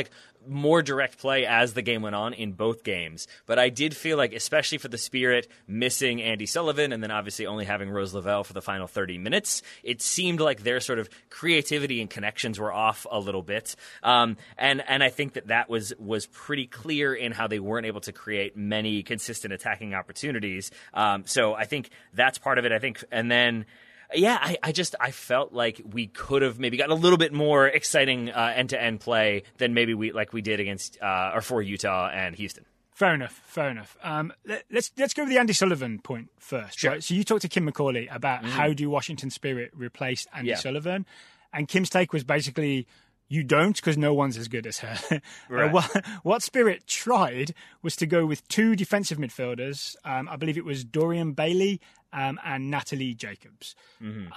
more direct play as the game went on in both games. But I did feel like, especially for the Spirit, missing Andy Sullivan and then obviously only having Rose Lavelle for the final 30 minutes, it seemed like their sort of creativity and connections were off a little bit. And I think that was pretty clear in how they weren't able to create many consistent attacking opportunities. So I think that's part of it, I think. And then... yeah, I felt like we could have maybe gotten a little bit more exciting end-to-end play than maybe we did against or for Utah and Houston. Fair enough. Let's go with the Andy Sullivan point first. Sure. Right? So you talked to Kim McCauley about how do Washington Spirit replace Andy Sullivan, and Kim's take was basically you don't because no one's as good as her. Right. What Spirit tried was to go with two defensive midfielders. I believe it was Dorian Bailey and Natalie Jacobs. Mm-hmm.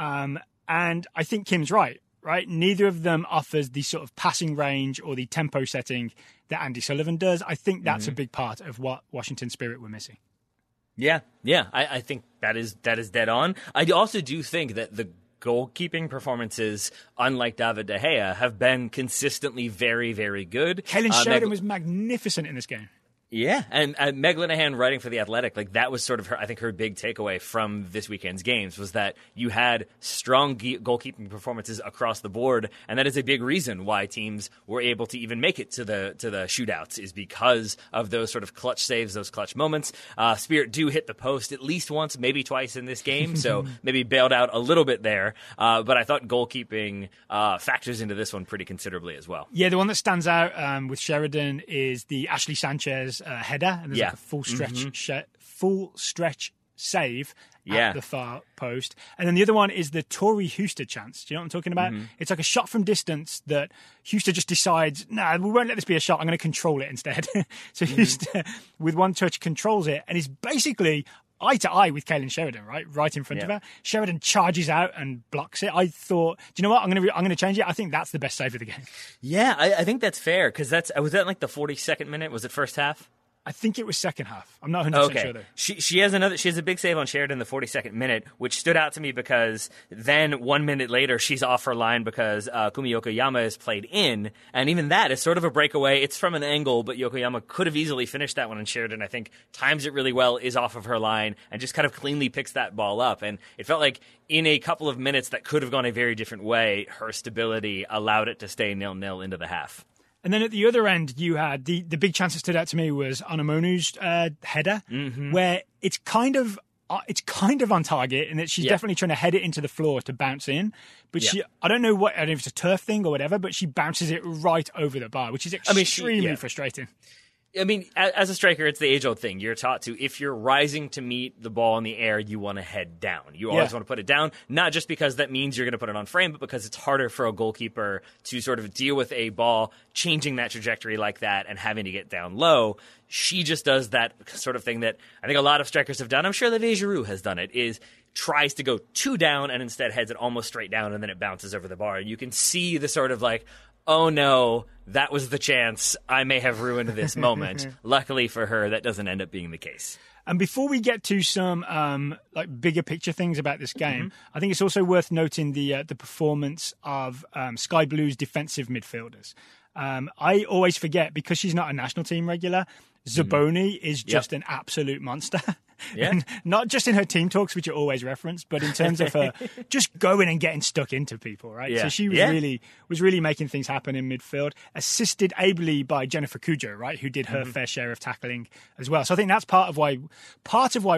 And I think Kim's right? Neither of them offers the sort of passing range or the tempo setting that Andy Sullivan does. I think that's a big part of what Washington Spirit were missing. Yeah. I think that is dead on. I also do think that the goalkeeping performances, unlike David De Gea, have been consistently very, very good. Kailen Sheridan was magnificent in this game. Yeah, and Meg Linehan writing for The Athletic, that was sort of her, I think her big takeaway from this weekend's games was that you had strong goalkeeping performances across the board, and that is a big reason why teams were able to even make it to the shootouts is because of those sort of clutch saves, those clutch moments. Spirit do hit the post at least once, maybe twice in this game, so maybe bailed out a little bit there, but I thought goalkeeping factors into this one pretty considerably as well. Yeah, the one that stands out with Sheridan is the Ashley Sanchez header, and there's a full stretch save at the far post. And then the other one is the Torrey Huster chance. Do you know what I'm talking about? Mm-hmm. It's like a shot from distance that Huster just decides, we won't let this be a shot. I'm going to control it instead. So Huster, with one touch, controls it and is basically eye to eye with Kailen Sheridan, right in front of her. Sheridan charges out and blocks it. I thought, do you know what? I'm going to change it. I think that's the best save of the game. Yeah, I think that's fair because was that like the 42nd minute? Was it first half? I think it was second half. I'm not 100% sure though. She has a big save on Sheridan in the 42nd minute, which stood out to me because then 1 minute later she's off her line because Kumi Yokoyama is played in, and even that is sort of a breakaway. It's from an angle, but Yokoyama could have easily finished that one, and Sheridan, I think, times it really well, is off of her line, and just kind of cleanly picks that ball up. And it felt like in a couple of minutes that could have gone a very different way, her stability allowed it to stay 0-0 into the half. And then at the other end, you had the big chance that stood out to me was Anamonu's header, where it's kind of on target, and that she's definitely trying to head it into the floor to bounce in. But I don't know if it's a turf thing or whatever, but she bounces it right over the bar, which is extremely frustrating. I mean, as a striker, it's the age-old thing. You're taught to, if you're rising to meet the ball in the air, you want to head down. You always want to put it down, not just because that means you're going to put it on frame, but because it's harder for a goalkeeper to sort of deal with a ball changing that trajectory like that and having to get down low. She just does that sort of thing that I think a lot of strikers have done. I'm sure Olivier Giroud has done it, is tries to go two down and instead heads it almost straight down, and then it bounces over the bar. And you can see the sort of oh no, that was the chance. I may have ruined this moment. Luckily for her, that doesn't end up being the case. And before we get to some bigger picture things about this game, I think it's also worth noting the performance of Sky Blue's defensive midfielders. I always forget, because she's not a national team regular, Zaboni is just an absolute monster. And not just in her team talks, which are always referenced, but in terms of her just going and getting stuck into people, right? Yeah. So she was really making things happen in midfield, assisted ably by Jennifer Cujo, right, who did her fair share of tackling as well. So I think that's part of why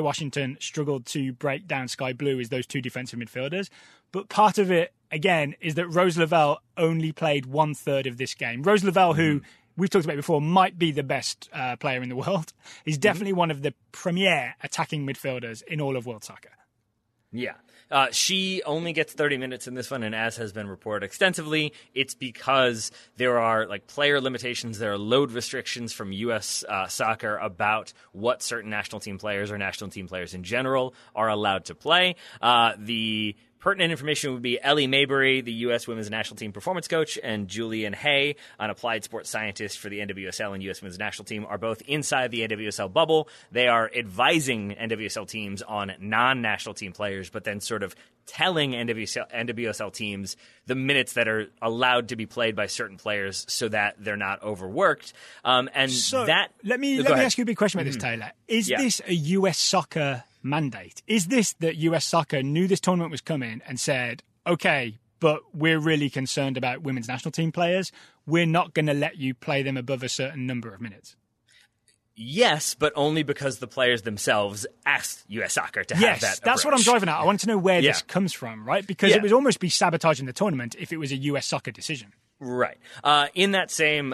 Washington struggled to break down Sky Blue is those two defensive midfielders. But part of it, again, is that Rose Lavelle only played 1/3 of this game. Rose Lavelle, who we've talked about before, might be the best player in the world. He's definitely one of the premier attacking midfielders in all of world soccer. Yeah. She only gets 30 minutes in this one, and as has been reported extensively, it's because there are player limitations, there are load restrictions from U.S. Soccer about what certain national team players or national team players in general are allowed to play. The pertinent information would be Ellie Maybury, the U.S. Women's National Team performance coach, and Julian Hay, an applied sports scientist for the NWSL and U.S. Women's National Team, are both inside the NWSL bubble. They are advising NWSL teams on non-national team players, but then sort of telling NWSL teams the minutes that are allowed to be played by certain players so that they're not overworked. Let me ask you a big question about this, Taylor. Is this a US soccer mandate? Is this that US soccer knew this tournament was coming and said, okay, but we're really concerned about women's national team players. We're not going to let you play them above a certain number of minutes. Yes, but only because the players themselves asked US Soccer to have that approach. Yes, that's what I'm driving at. I want to know where this comes from, right? Because it would almost be sabotaging the tournament if it was a US Soccer decision. Right. In that same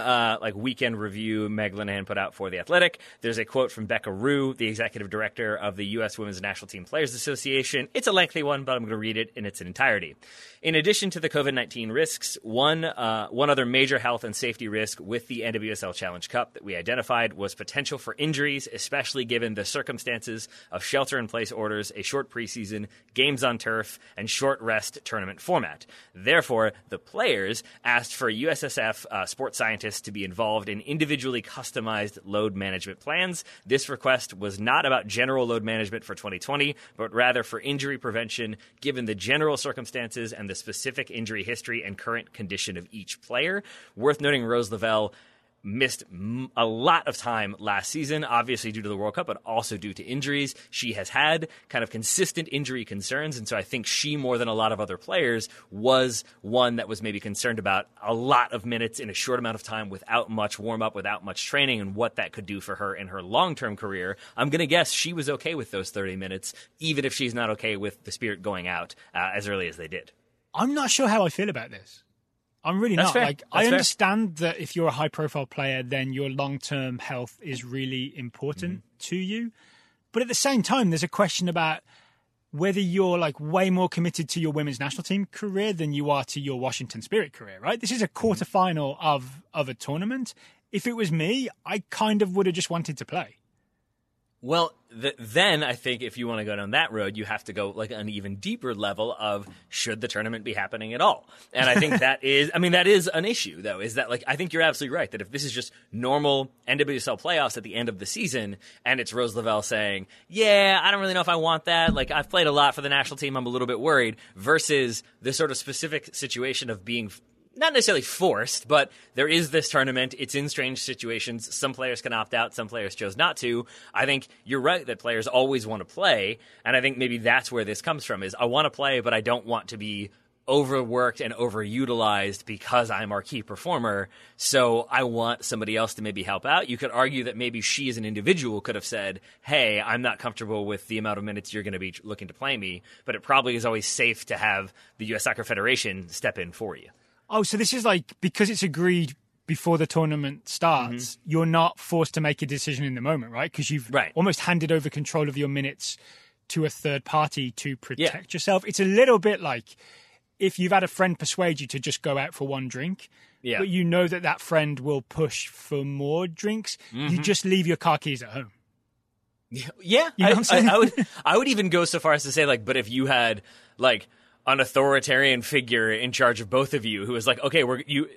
weekend review Meg Linehan put out for The Athletic, there's a quote from Becca Rue, the executive director of the U.S. Women's National Team Players Association. It's a lengthy one, but I'm going to read it in its entirety. In addition to the COVID-19 risks, one other major health and safety risk with the NWSL Challenge Cup that we identified was potential for injuries, especially given the circumstances of shelter-in-place orders, a short preseason, games on turf, and short rest tournament format. Therefore, the players asked for USSF sports scientists to be involved in individually customized load management plans. This request was not about general load management for 2020, but rather for injury prevention, given the general circumstances and the specific injury history and current condition of each player. Worth noting, Rose Lavelle missed a lot of time last season, obviously due to the World Cup, but also due to injuries. She has had kind of consistent injury concerns, and so I think she, more than a lot of other players, was one that was maybe concerned about a lot of minutes in a short amount of time without much warm-up, without much training, and what that could do for her in her long-term career. I'm going to guess she was okay with those 30 minutes, even if she's not okay with the Spirit going out as early as they did. I'm not sure how I feel about this. I'm really not. I understand that if you're a high-profile player, then your long-term health is really important to you. But at the same time, there's a question about whether you're way more committed to your women's national team career than you are to your Washington Spirit career, right? This is a quarterfinal of a tournament. If it was me, I kind of would have just wanted to play. Well, then I think if you want to go down that road, you have to go an even deeper level of should the tournament be happening at all? And I think that is an issue, though, is that I think you're absolutely right that if this is just normal NWSL playoffs at the end of the season and it's Rose Lavelle saying, yeah, I don't really know if I want that. I've played a lot for the national team. I'm a little bit worried versus this sort of specific situation of being not necessarily forced, but there is this tournament. It's in strange situations. Some players can opt out. Some players chose not to. I think you're right that players always want to play, and I think maybe that's where this comes from is I want to play, but I don't want to be overworked and overutilized because I'm our key performer, so I want somebody else to maybe help out. You could argue that maybe she as an individual could have said, hey, I'm not comfortable with the amount of minutes you're going to be looking to play me, but it probably is always safe to have the U.S. Soccer Federation step in for you. Oh, so this is because it's agreed before the tournament starts, you're not forced to make a decision in the moment, right? Because you've almost handed over control of your minutes to a third party to protect yourself. It's a little bit like if you've had a friend persuade you to just go out for one drink, but you know that friend will push for more drinks, you just leave your car keys at home. Yeah, you know what I'm saying? I would even go so far as to say, but if you had, an authoritarian figure in charge of both of you who is okay,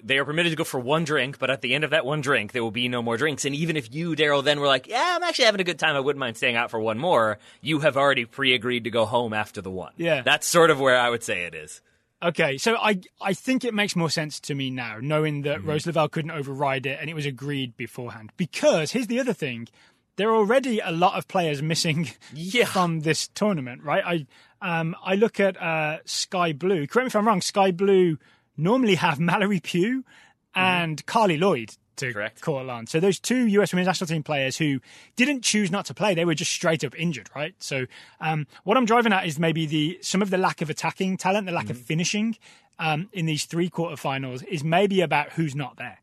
they are permitted to go for one drink, but at the end of that one drink, there will be no more drinks. And even if you, Daryl, then were I'm actually having a good time. I wouldn't mind staying out for one more. You have already pre-agreed to go home after the one. Yeah. That's sort of where I would say it is. Okay. So I think it makes more sense to me now, knowing that Rose Lavelle couldn't override it and it was agreed beforehand. Because here's the other thing. There are already a lot of players missing from this tournament, right? I look at Sky Blue. Correct me if I'm wrong. Sky Blue normally have Mallory Pugh and Carly Lloyd to call on. So those two U.S. Women's National Team players who didn't choose not to play, they were just straight up injured, right? So what I'm driving at is maybe some of the lack of attacking talent, the lack of finishing in these three quarterfinals is maybe about who's not there.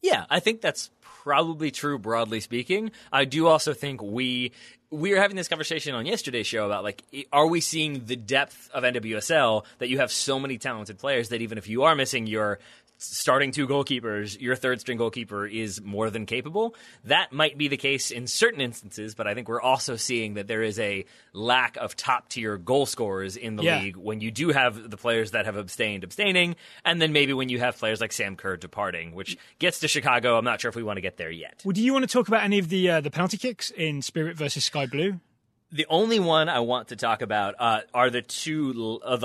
Yeah, I think that's probably true, broadly speaking. I do also think we were having this conversation on yesterday's show about, are we seeing the depth of NWSL that you have so many talented players that even if you are missing your starting two goalkeepers, your third-string goalkeeper is more than capable? That might be the case in certain instances, but I think we're also seeing that there is a lack of top-tier goal scorers in the league when you do have the players that have abstaining, and then maybe when you have players like Sam Kerr departing, which gets to Chicago. I'm not sure if we want to get there yet. Well, do you want to talk about any of the penalty kicks in Spirit versus Sky Blue? The only one I want to talk about are the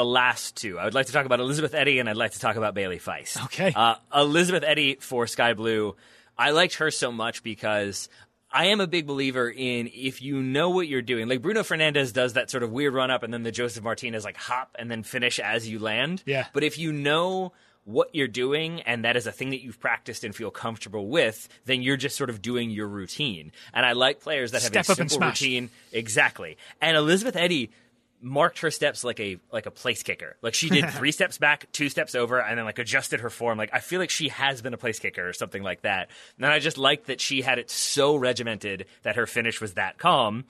last two. I would like to talk about Elizabeth Eddy, and I'd like to talk about Bailey Feist. Okay. Elizabeth Eddy for Sky Blue. I liked her so much because I am a big believer in if you know what you're doing. Like Bruno Fernandes does that sort of weird run-up and then the Joseph Martinez like hop and then finish as you land. Yeah. But if you know what you're doing, and that is a thing that you've practiced and feel comfortable with, then you're just sort of doing your routine. And I like players that have a simple routine. Exactly. And Elizabeth Eddy marked her steps like a place kicker. Like she did 3 steps back, 2 steps over, and then like adjusted her form. Like I feel like she has been a place kicker or something like that. And I just liked that she had it so regimented that her finish was that calm.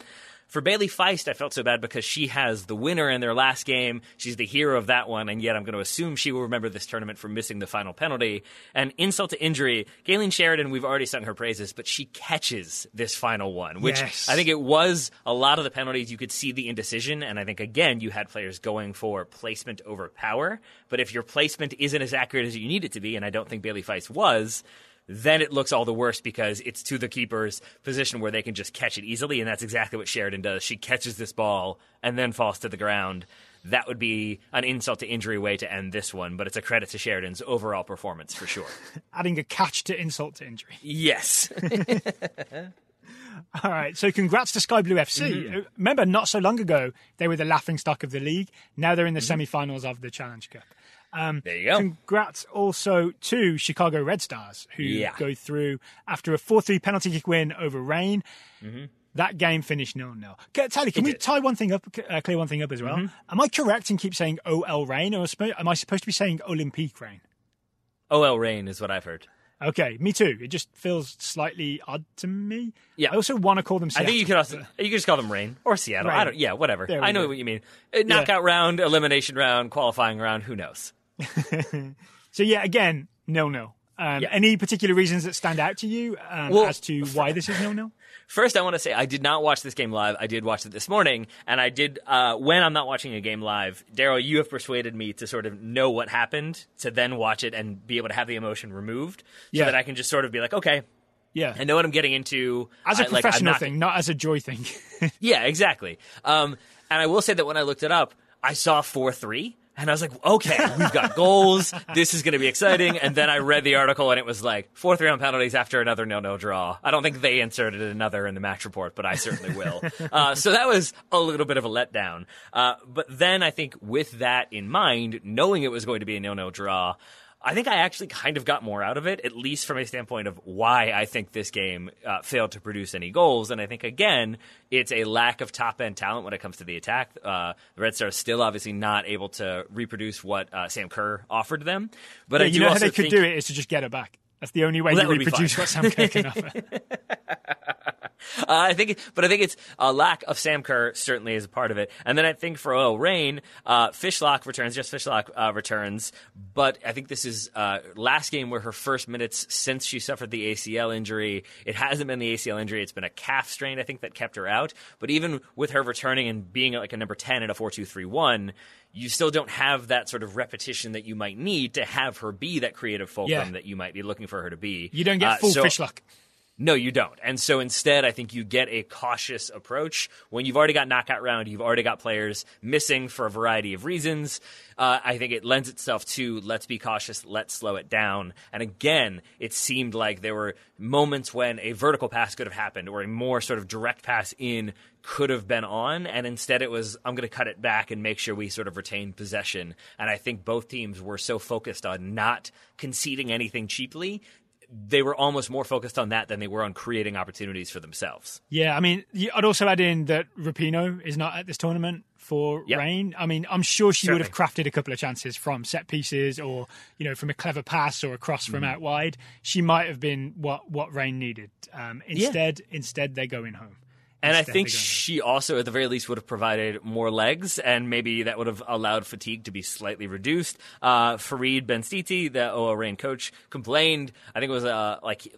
For Bailey Feist, I felt so bad because she has the winner in their last game. She's the hero of that one, and yet I'm going to assume she will remember this tournament for missing the final penalty. And insult to injury, Kailen Sheridan, we've already sung her praises, but she catches this final one, which yes. I think it was a lot of the penalties. You could see the indecision, and I think, again, you had players going for placement over power. But if your placement isn't as accurate as you need it to be, and I don't think Bailey Feist was, then it looks all the worse because it's to the keeper's position where they can just catch it easily, and that's exactly what Sheridan does. She catches this ball and then falls to the ground. That would be an insult to injury way to end this one, but it's a credit to Sheridan's overall performance for sure. Adding a catch to insult to injury. Yes. All right, so congrats to Sky Blue FC. Mm-hmm. Remember, not so long ago, they were the laughingstock of the league. Now they're in the semi-finals of the Challenge Cup. There you go. Congrats also to Chicago Red Stars, who go through after a 4-3 penalty kick win over Reign. Mm-hmm. That game finished 0-0. Tally, can we tie one thing up, clear one thing up as well? Mm-hmm. Am I correct and keep saying OL Reign, or am I supposed to be saying Olympique Reign? OL Reign is what I've heard. Okay, me too. It just feels slightly odd to me. Yeah. I also want to call them Seattle. I think you could just call them Reign or Seattle. Rain. Yeah, whatever. I know what you mean. Knockout round, elimination round, qualifying round, who knows? So yeah, again, 0-0. Any particular reasons that stand out to you as to why this is 0-0? First, I want to say I did not watch this game live. I did watch it this morning, and I did when I'm not watching a game live, Daryl, you have persuaded me to sort of know what happened, to then watch it and be able to have the emotion removed so that I can just sort of be like, okay, I know what I'm getting into. As a professional thing, not as a joy thing. Yeah, exactly. And I will say that when I looked it up, I saw 4-3. And I was like, okay, we've got goals. This is going to be exciting. And then I read the article, and it was like 4-3 on penalties after another 0-0 draw. I don't think they inserted another in the match report, but I certainly will. So that was a little bit of a letdown. But then I think with that in mind, knowing it was going to be a 0-0 draw, I think I actually kind of got more out of it, at least from a standpoint of why I think this game failed to produce any goals. And I think, again, it's a lack of top-end talent when it comes to the attack. The Red Stars still obviously not able to reproduce what Sam Kerr offered them. But yeah, how they could do it is to just get it back. That's the only way you reproduce what Sam Kerr can offer. I think it's a lack of Sam Kerr certainly is a part of it. And then I think for OL Reign, Fishlock returns, but I think this is last game where her first minutes since she suffered the ACL injury. It hasn't been the ACL injury. It's been a calf strain, I think, that kept her out. But even with her returning and being like a number 10 at a 4-2-3-1, you still don't have that sort of repetition that you might need to have her be that creative fulcrum that you might be looking for her to be. You don't get full Fishlock. No, you don't. And so instead, I think you get a cautious approach. When you've already got knockout round, you've already got players missing for a variety of reasons. I think it lends itself to let's be cautious, let's slow it down. And again, it seemed like there were moments when a vertical pass could have happened or a more sort of direct pass in could have been on. And instead it was, I'm going to cut it back and make sure we sort of retain possession. And I think both teams were so focused on not conceding anything cheaply. They were almost more focused on that than they were on creating opportunities for themselves. Yeah, I mean, I'd also add in that Rapinoe is not at this tournament for Reign. I mean, I'm sure she would have crafted a couple of chances from set pieces or, from a clever pass or a cross from out wide. She might have been what Reign needed. Instead, they're going home. And I think she also, at the very least, would have provided more legs, and maybe that would have allowed fatigue to be slightly reduced. Fareed Benstiti, the OL Reign coach, complained. I think it was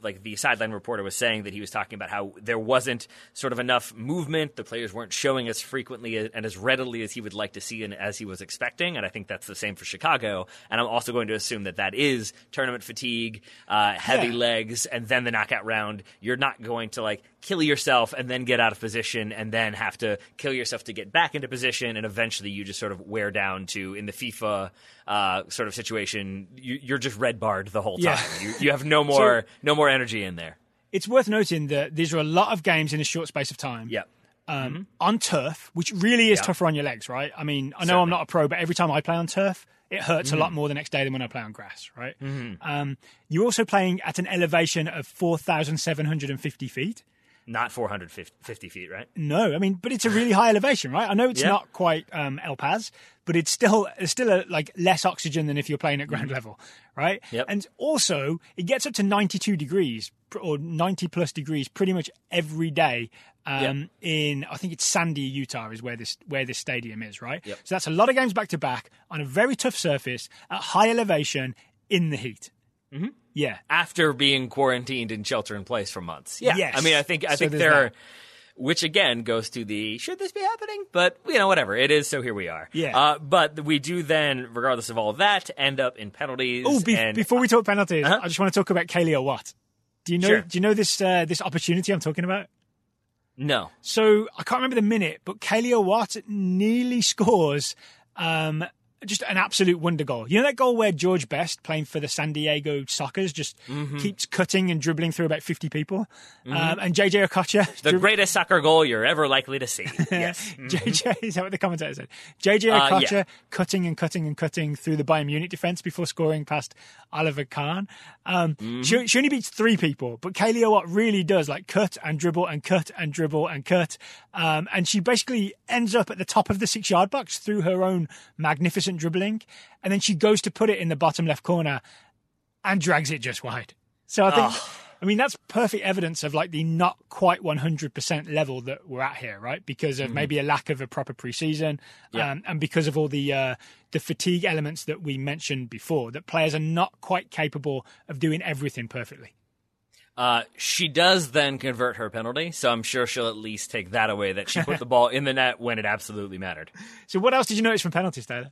like the sideline reporter was saying that he was talking about how there wasn't sort of enough movement. The players weren't showing as frequently and as readily as he would like to see and as he was expecting. And I think that's the same for Chicago. And I'm also going to assume that is tournament fatigue, heavy legs, and then the knockout round. You're not going to kill yourself and then get out of position and then have to kill yourself to get back into position, and eventually you just sort of wear down to, in the FIFA sort of situation, you're just red barred the whole time. Yeah. You have no more energy in there. It's worth noting that these are a lot of games in a short space of time. Yep. On turf, which really is tougher on your legs, right? I mean, I know certainly. I'm not a pro, but every time I play on turf, it hurts a lot more the next day than when I play on grass, right? Mm-hmm. You're also playing at an elevation of 4,750 feet. Not 450 feet, right? No, I mean, but it's a really high elevation, right? I know it's not quite El Paz, but it's still like less oxygen than if you're playing at ground level, right? Yep. And also, it gets up to 92 degrees or 90 plus degrees pretty much every day. In I think it's Sandy, Utah, is where this stadium is, right? Yep. So that's a lot of games back to back on a very tough surface at high elevation in the heat. Mm-hmm. Yeah. After being quarantined and shelter in place for months. Yeah. Yes. I mean, I think there are, which again goes to the, should this be happening? But, you know, whatever. It is, so here we are. Yeah. But we do then, regardless of all of that, end up in penalties. Oh, before we talk penalties, I just want to talk about Kaylee Watt. Do you know this opportunity I'm talking about? No. So I can't remember the minute, but Kaylee Watt nearly scores just an absolute wonder goal. You know that goal where George Best, playing for the San Diego Sockers, just keeps cutting and dribbling through about 50 people? And JJ Okocha... The greatest soccer goal you're ever likely to see. Yes. JJ, is that what the commentator said? JJ Okocha cutting and cutting and cutting through the Bayern Munich defence before scoring past Oliver Kahn. She only beats three people, but Kaylee Watt really does like cut and dribble and cut and dribble and cut. And she basically ends up at the top of the 6-yard box through her own magnificent dribbling, and then she goes to put it in the bottom left corner and drags it just wide. So I think, I mean, that's perfect evidence of like the not quite 100% level that we're at here, right? Because of maybe a lack of a proper preseason, and because of all the fatigue elements that we mentioned before, that players are not quite capable of doing everything perfectly. She does then convert her penalty, so I'm sure she'll at least take that away, that she put the ball in the net when it absolutely mattered. So what else did you notice from penalties, Taylor?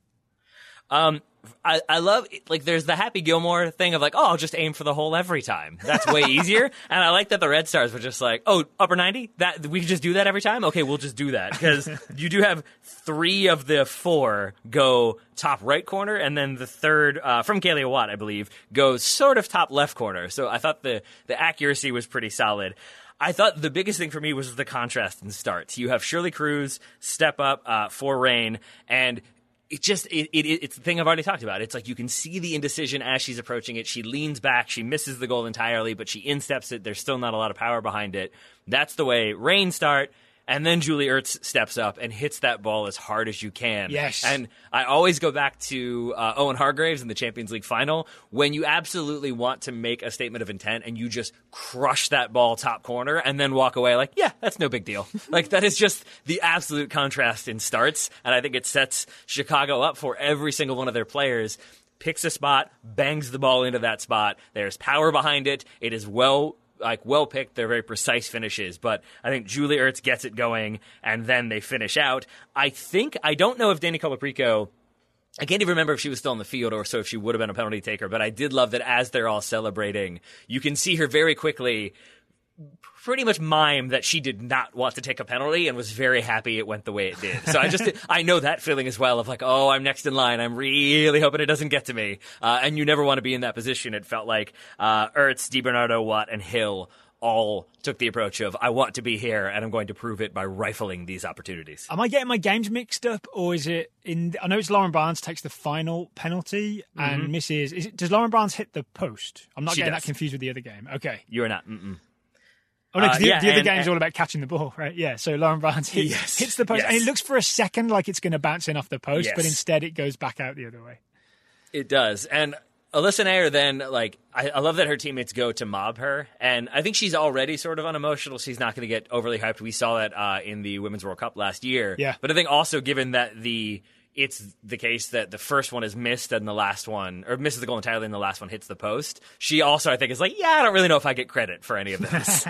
I love, like, there's the Happy Gilmore thing of like, oh, I'll just aim for the hole every time. That's way easier. And I like that the Red Stars were just like, oh, upper 90? That we just do that every time? Okay, we'll just do that. Because you do have three of the four go top right corner, and then the third, from Kaylee Watt, I believe, goes sort of top left corner. So I thought the accuracy was pretty solid. I thought the biggest thing for me was the contrast in starts. You have Shirley Cruz step up for Reign, and It's the thing I've already talked about. It's like you can see the indecision as she's approaching it. She leans back. She misses the goal entirely, but she insteps it. There's still not a lot of power behind it. That's the way Reign start. And then Julie Ertz steps up and hits that ball as hard as you can. Yes. And I always go back to Owen Hargreaves in the Champions League final, when you absolutely want to make a statement of intent and you just crush that ball top corner and then walk away like, yeah, that's no big deal. Like, that is just the absolute contrast in starts. And I think it sets Chicago up for every single one of their players. Picks a spot, bangs the ball into that spot. There's power behind it. It is well picked. They're very precise finishes, but I think Julie Ertz gets it going, and then they finish out. I don't know if Dani Colaprico, I can't even remember if she was still on the field or so if she would have been a penalty taker, but I did love that as they're all celebrating, you can see her very quickly pretty much mime that she did not want to take a penalty and was very happy it went the way it did. So I know that feeling as well of like, oh, I'm next in line. I'm really hoping it doesn't get to me. And you never want to be in that position. It felt like Ertz, DiBernardo, Watt, and Hill all took the approach of, I want to be here and I'm going to prove it by rifling these opportunities. Am I getting my games mixed up, or is it in... I know it's Lauren Barnes takes the final penalty and misses... Does Lauren Barnes hit the post? I'm not getting that confused with the other game. Okay. You are not. Mm-mm. Oh, no, the other game is all about catching the ball, right? Yeah, so Lauren Barnes hits the post, and it looks for a second like it's going to bounce in off the post, but instead it goes back out the other way. It does, and Alyssa Nair then, like, I love that her teammates go to mob her, and I think she's already sort of unemotional. She's not going to get overly hyped. We saw that in the Women's World Cup last year. Yeah. But I think also given that it's the case that the first one is missed and the last one, or misses the goal entirely and the last one hits the post, she also, I think, is like, I don't really know if I get credit for any of this.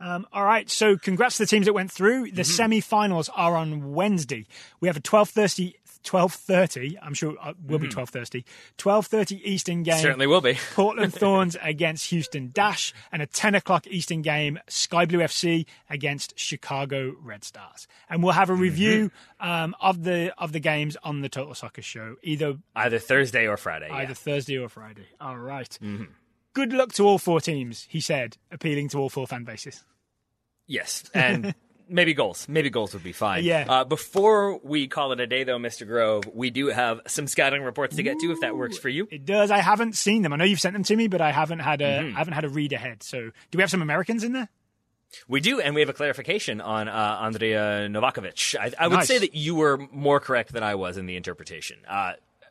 All right, so congrats to the teams that went through. The semi-finals are on Wednesday. We have a 12:30 12:30. I'm sure it will be 12:30. 12:30 Eastern game. Certainly will be. Portland Thorns against Houston Dash, and a 10 o'clock Eastern game, Sky Blue FC against Chicago Red Stars. And we'll have a review of the games on the Total Soccer Show, either Thursday or Friday. Thursday or Friday. All right. Mm-hmm. Good luck to all four teams, he said, appealing to all four fan bases. Yes, and... Maybe goals would be fine. Yeah. Before we call it a day, though, Mr. Grove, we do have some scouting reports to get to, if that works for you. It does. I haven't seen them. I know you've sent them to me, but I haven't had a read ahead. So do we have some Americans in there? We do, and we have a clarification on Andrea Novakovic. I would say that you were more correct than I was in the interpretation.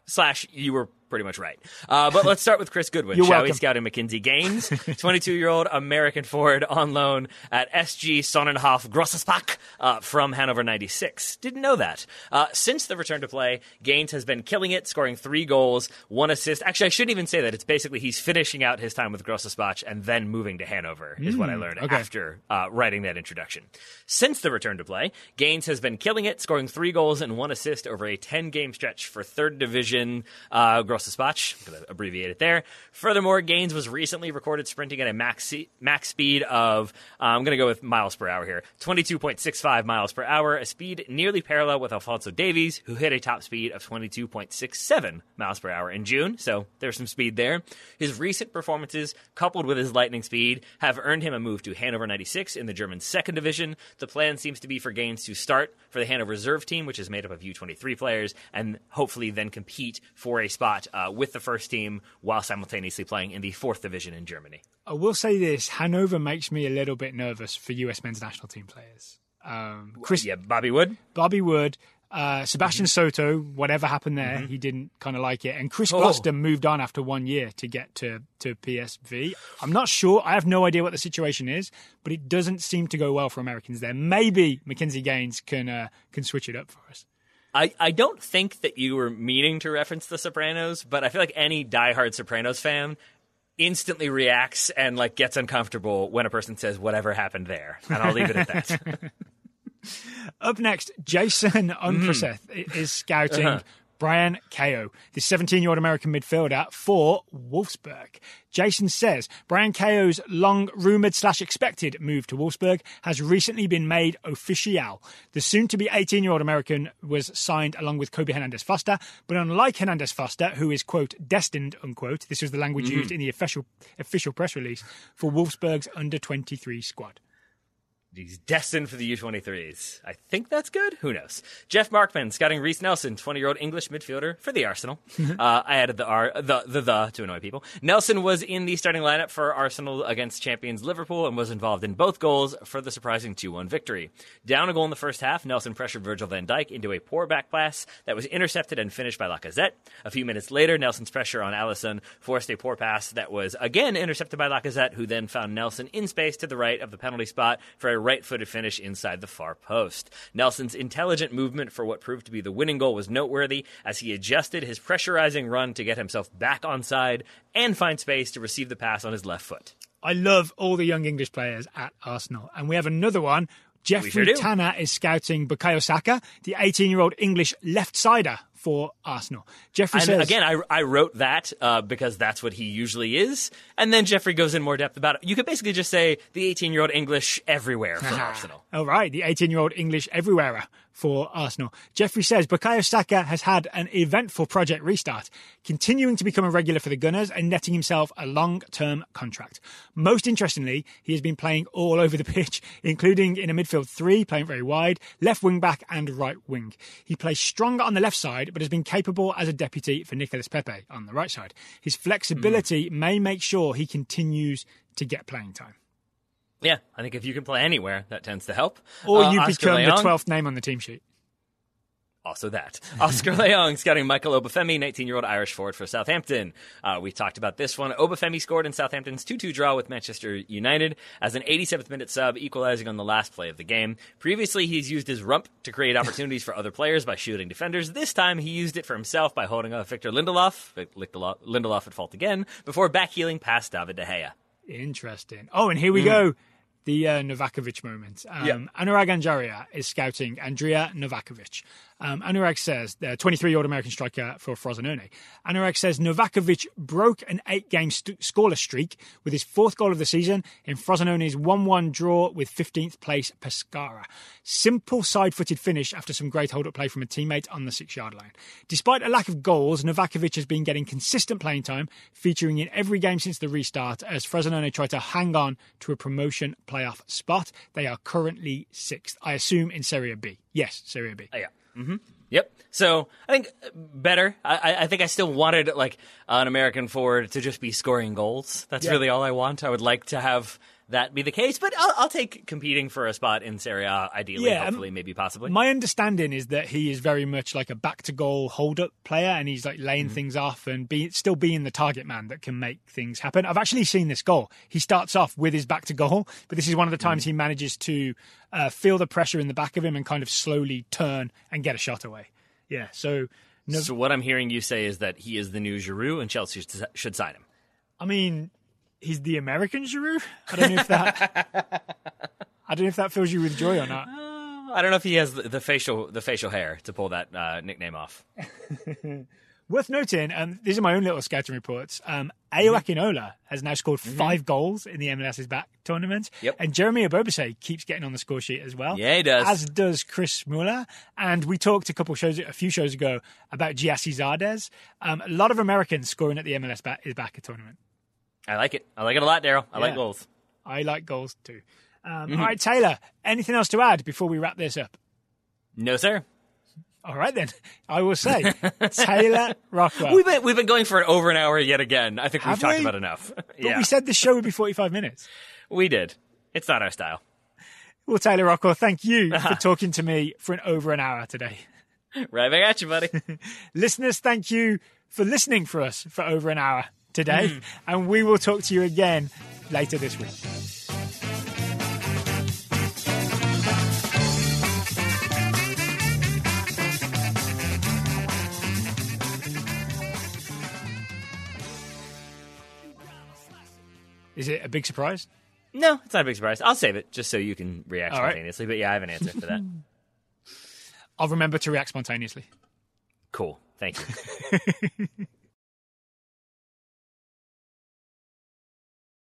Slash, you were pretty much right. But let's start with Chris Goodwin, shall we? Scouting McKinsey Games, 22-year-old American forward on loan at SG Sonnenhof Grossesbach from Hannover 96. Didn't know that. Since the return to play, Gaines has been killing it, scoring 3 goals, 1 assist. Actually, I shouldn't even say that. It's basically he's finishing out his time with Grossesbach and then moving to Hanover, is what I learned after writing that introduction. Since the return to play, Gaines has been killing it, scoring 3 goals and 1 assist over a 10-game stretch for 3rd Division Grossesbach. I'm going to abbreviate it there. Furthermore, Gaines was recently recorded sprinting at a max speed of, I'm going to go with miles per hour here, 22.65 miles per hour, a speed nearly parallel with Alphonso Davies, who hit a top speed of 22.67 miles per hour in June. So there's some speed there. His recent performances, coupled with his lightning speed, have earned him a move to Hannover 96 in the German 2nd Division. The plan seems to be for Gaines to start for the Hannover reserve team, which is made up of U23 players, and hopefully then compete for a spot with the first team while simultaneously playing in the 4th Division in Germany. I will say this, Hanover makes me a little bit nervous for US men's national team players. Bobby Wood, Sebastian Soto, whatever happened there, he didn't kind of like it. And Chris Gloucester moved on after 1 year to get to PSV. I'm not sure. I have no idea what the situation is, but it doesn't seem to go well for Americans there. Maybe Mackenzie Gaines can switch it up for us. I don't think that you were meaning to reference The Sopranos, but I feel like any diehard Sopranos fan instantly reacts and like gets uncomfortable when a person says whatever happened there, and I'll leave it at that. Up next, Jason Unpraseth is scouting Brian Kao, the 17-year-old American midfielder for Wolfsburg. Jason says, Brian Kao's long-rumoured / expected move to Wolfsburg has recently been made official. The soon-to-be 18-year-old American was signed along with Kobe Hernandez-Foster, but unlike Hernandez-Foster, who is, quote, destined, unquote, this was the language used in the official press release, for Wolfsburg's under-23 squad. He's destined for the U23s. I think that's good. Who knows? Jeff Markman, scouting Reece Nelson, 20-year-old English midfielder for the Arsenal. I added the R, the to annoy people. Nelson was in the starting lineup for Arsenal against champions Liverpool and was involved in both goals for the surprising 2-1 victory. Down a goal in the first half, Nelson pressured Virgil van Dijk into a poor back pass that was intercepted and finished by Lacazette. A few minutes later, Nelson's pressure on Alisson forced a poor pass that was again intercepted by Lacazette, who then found Nelson in space to the right of the penalty spot for a right-footed finish inside the far post. Nelson's intelligent movement for what proved to be the winning goal was noteworthy as he adjusted his pressurizing run to get himself back onside and find space to receive the pass on his left foot. I love all the young English players at Arsenal. And we have another one. Jeffrey Tanner is scouting Bukayo Saka, the 18-year-old English left-sider for Arsenal. Jeffrey says... Again, I wrote that because that's what he usually is. And then Jeffrey goes in more depth about it. You could basically just say the 18-year-old English everywhere for Arsenal. All right, the 18-year-old English everywhere for Arsenal. Jeffrey says, Bukayo Saka has had an eventful project restart, continuing to become a regular for the Gunners and netting himself a long-term contract. Most interestingly, he has been playing all over the pitch, including in a midfield 3, playing very wide, left wing-back and right wing. He plays stronger on the left side, but has been capable as a deputy for Nicolas Pepe on the right side. His flexibility may make sure he continues to get playing time. Yeah, I think if you can play anywhere, that tends to help. Or you become the 12th name on the team sheet. Also that. Oscar Leong scouting Michael Obafemi, 19-year-old Irish forward for Southampton. We talked about this one. Obafemi scored in Southampton's 2-2 draw with Manchester United as an 87th-minute sub, equalizing on the last play of the game. Previously, he's used his rump to create opportunities for other players by shooting defenders. This time, he used it for himself by holding up Victor Lindelof at fault again, before backheeling past David De Gea. Interesting. Oh, and here we go. The Novakovic moment. Anurag Anjaria is scouting Andrea Novakovic. Anurag says, the 23-year-old American striker for Frosinone. Anurag says, Novakovic broke an 8-game scoreless streak with his 4th goal of the season in Frosinone's 1-1 draw with 15th place Pescara. Simple side-footed finish after some great hold-up play from a teammate on the 6-yard line. Despite a lack of goals, Novakovic has been getting consistent playing time, featuring in every game since the restart as Frosinone try to hang on to a promotion playoff spot. They are currently 6th, I assume, in Serie B. Yes, Serie B. Yeah. Mm-hmm. Yep. So I think better. I think I still wanted like an American forward to just be scoring goals. That's really all I want. I would like to have that be the case, but I'll take competing for a spot in Serie A, ideally, hopefully, maybe, possibly. My understanding is that he is very much like a back-to-goal hold-up player, and he's like laying things off and still being the target man that can make things happen. I've actually seen this goal. He starts off with his back-to-goal, but this is one of the times he manages to feel the pressure in the back of him and kind of slowly turn and get a shot away. Yeah, so what I'm hearing you say is that he is the new Giroud, and Chelsea should sign him. I mean, he's the American Giroud. I don't know if that fills you with joy or not. I don't know if he has the facial hair to pull that nickname off. Worth noting, these are my own little scouting reports. Ayo Akinola has now scored 5 goals in the MLS's back tournament. Yep. And Jeremy Obobese keeps getting on the score sheet as well. Yeah, he does. As does Chris Muller. And we talked a few shows ago about Giassi Zardes. A lot of Americans scoring at the MLS back tournament. I like it. I like it a lot, Daryl. I like goals. I like goals, too. All right, Taylor, anything else to add before we wrap this up? No, sir. All right, then. I will say, Taylor Rockwell. We've been going for over an hour yet again. I think we've talked about enough. But we said the show would be 45 minutes. We did. It's not our style. Well, Taylor Rockwell, thank you for talking to me for over an hour today. Right back at you, buddy. Listeners, thank you for listening for us for over an hour today, and we will talk to you again later this week. Is it a big surprise? No, it's not a big surprise. I'll save it just so you can react spontaneously, but yeah, I have an answer for that. I'll remember to react spontaneously. Cool. Thank you.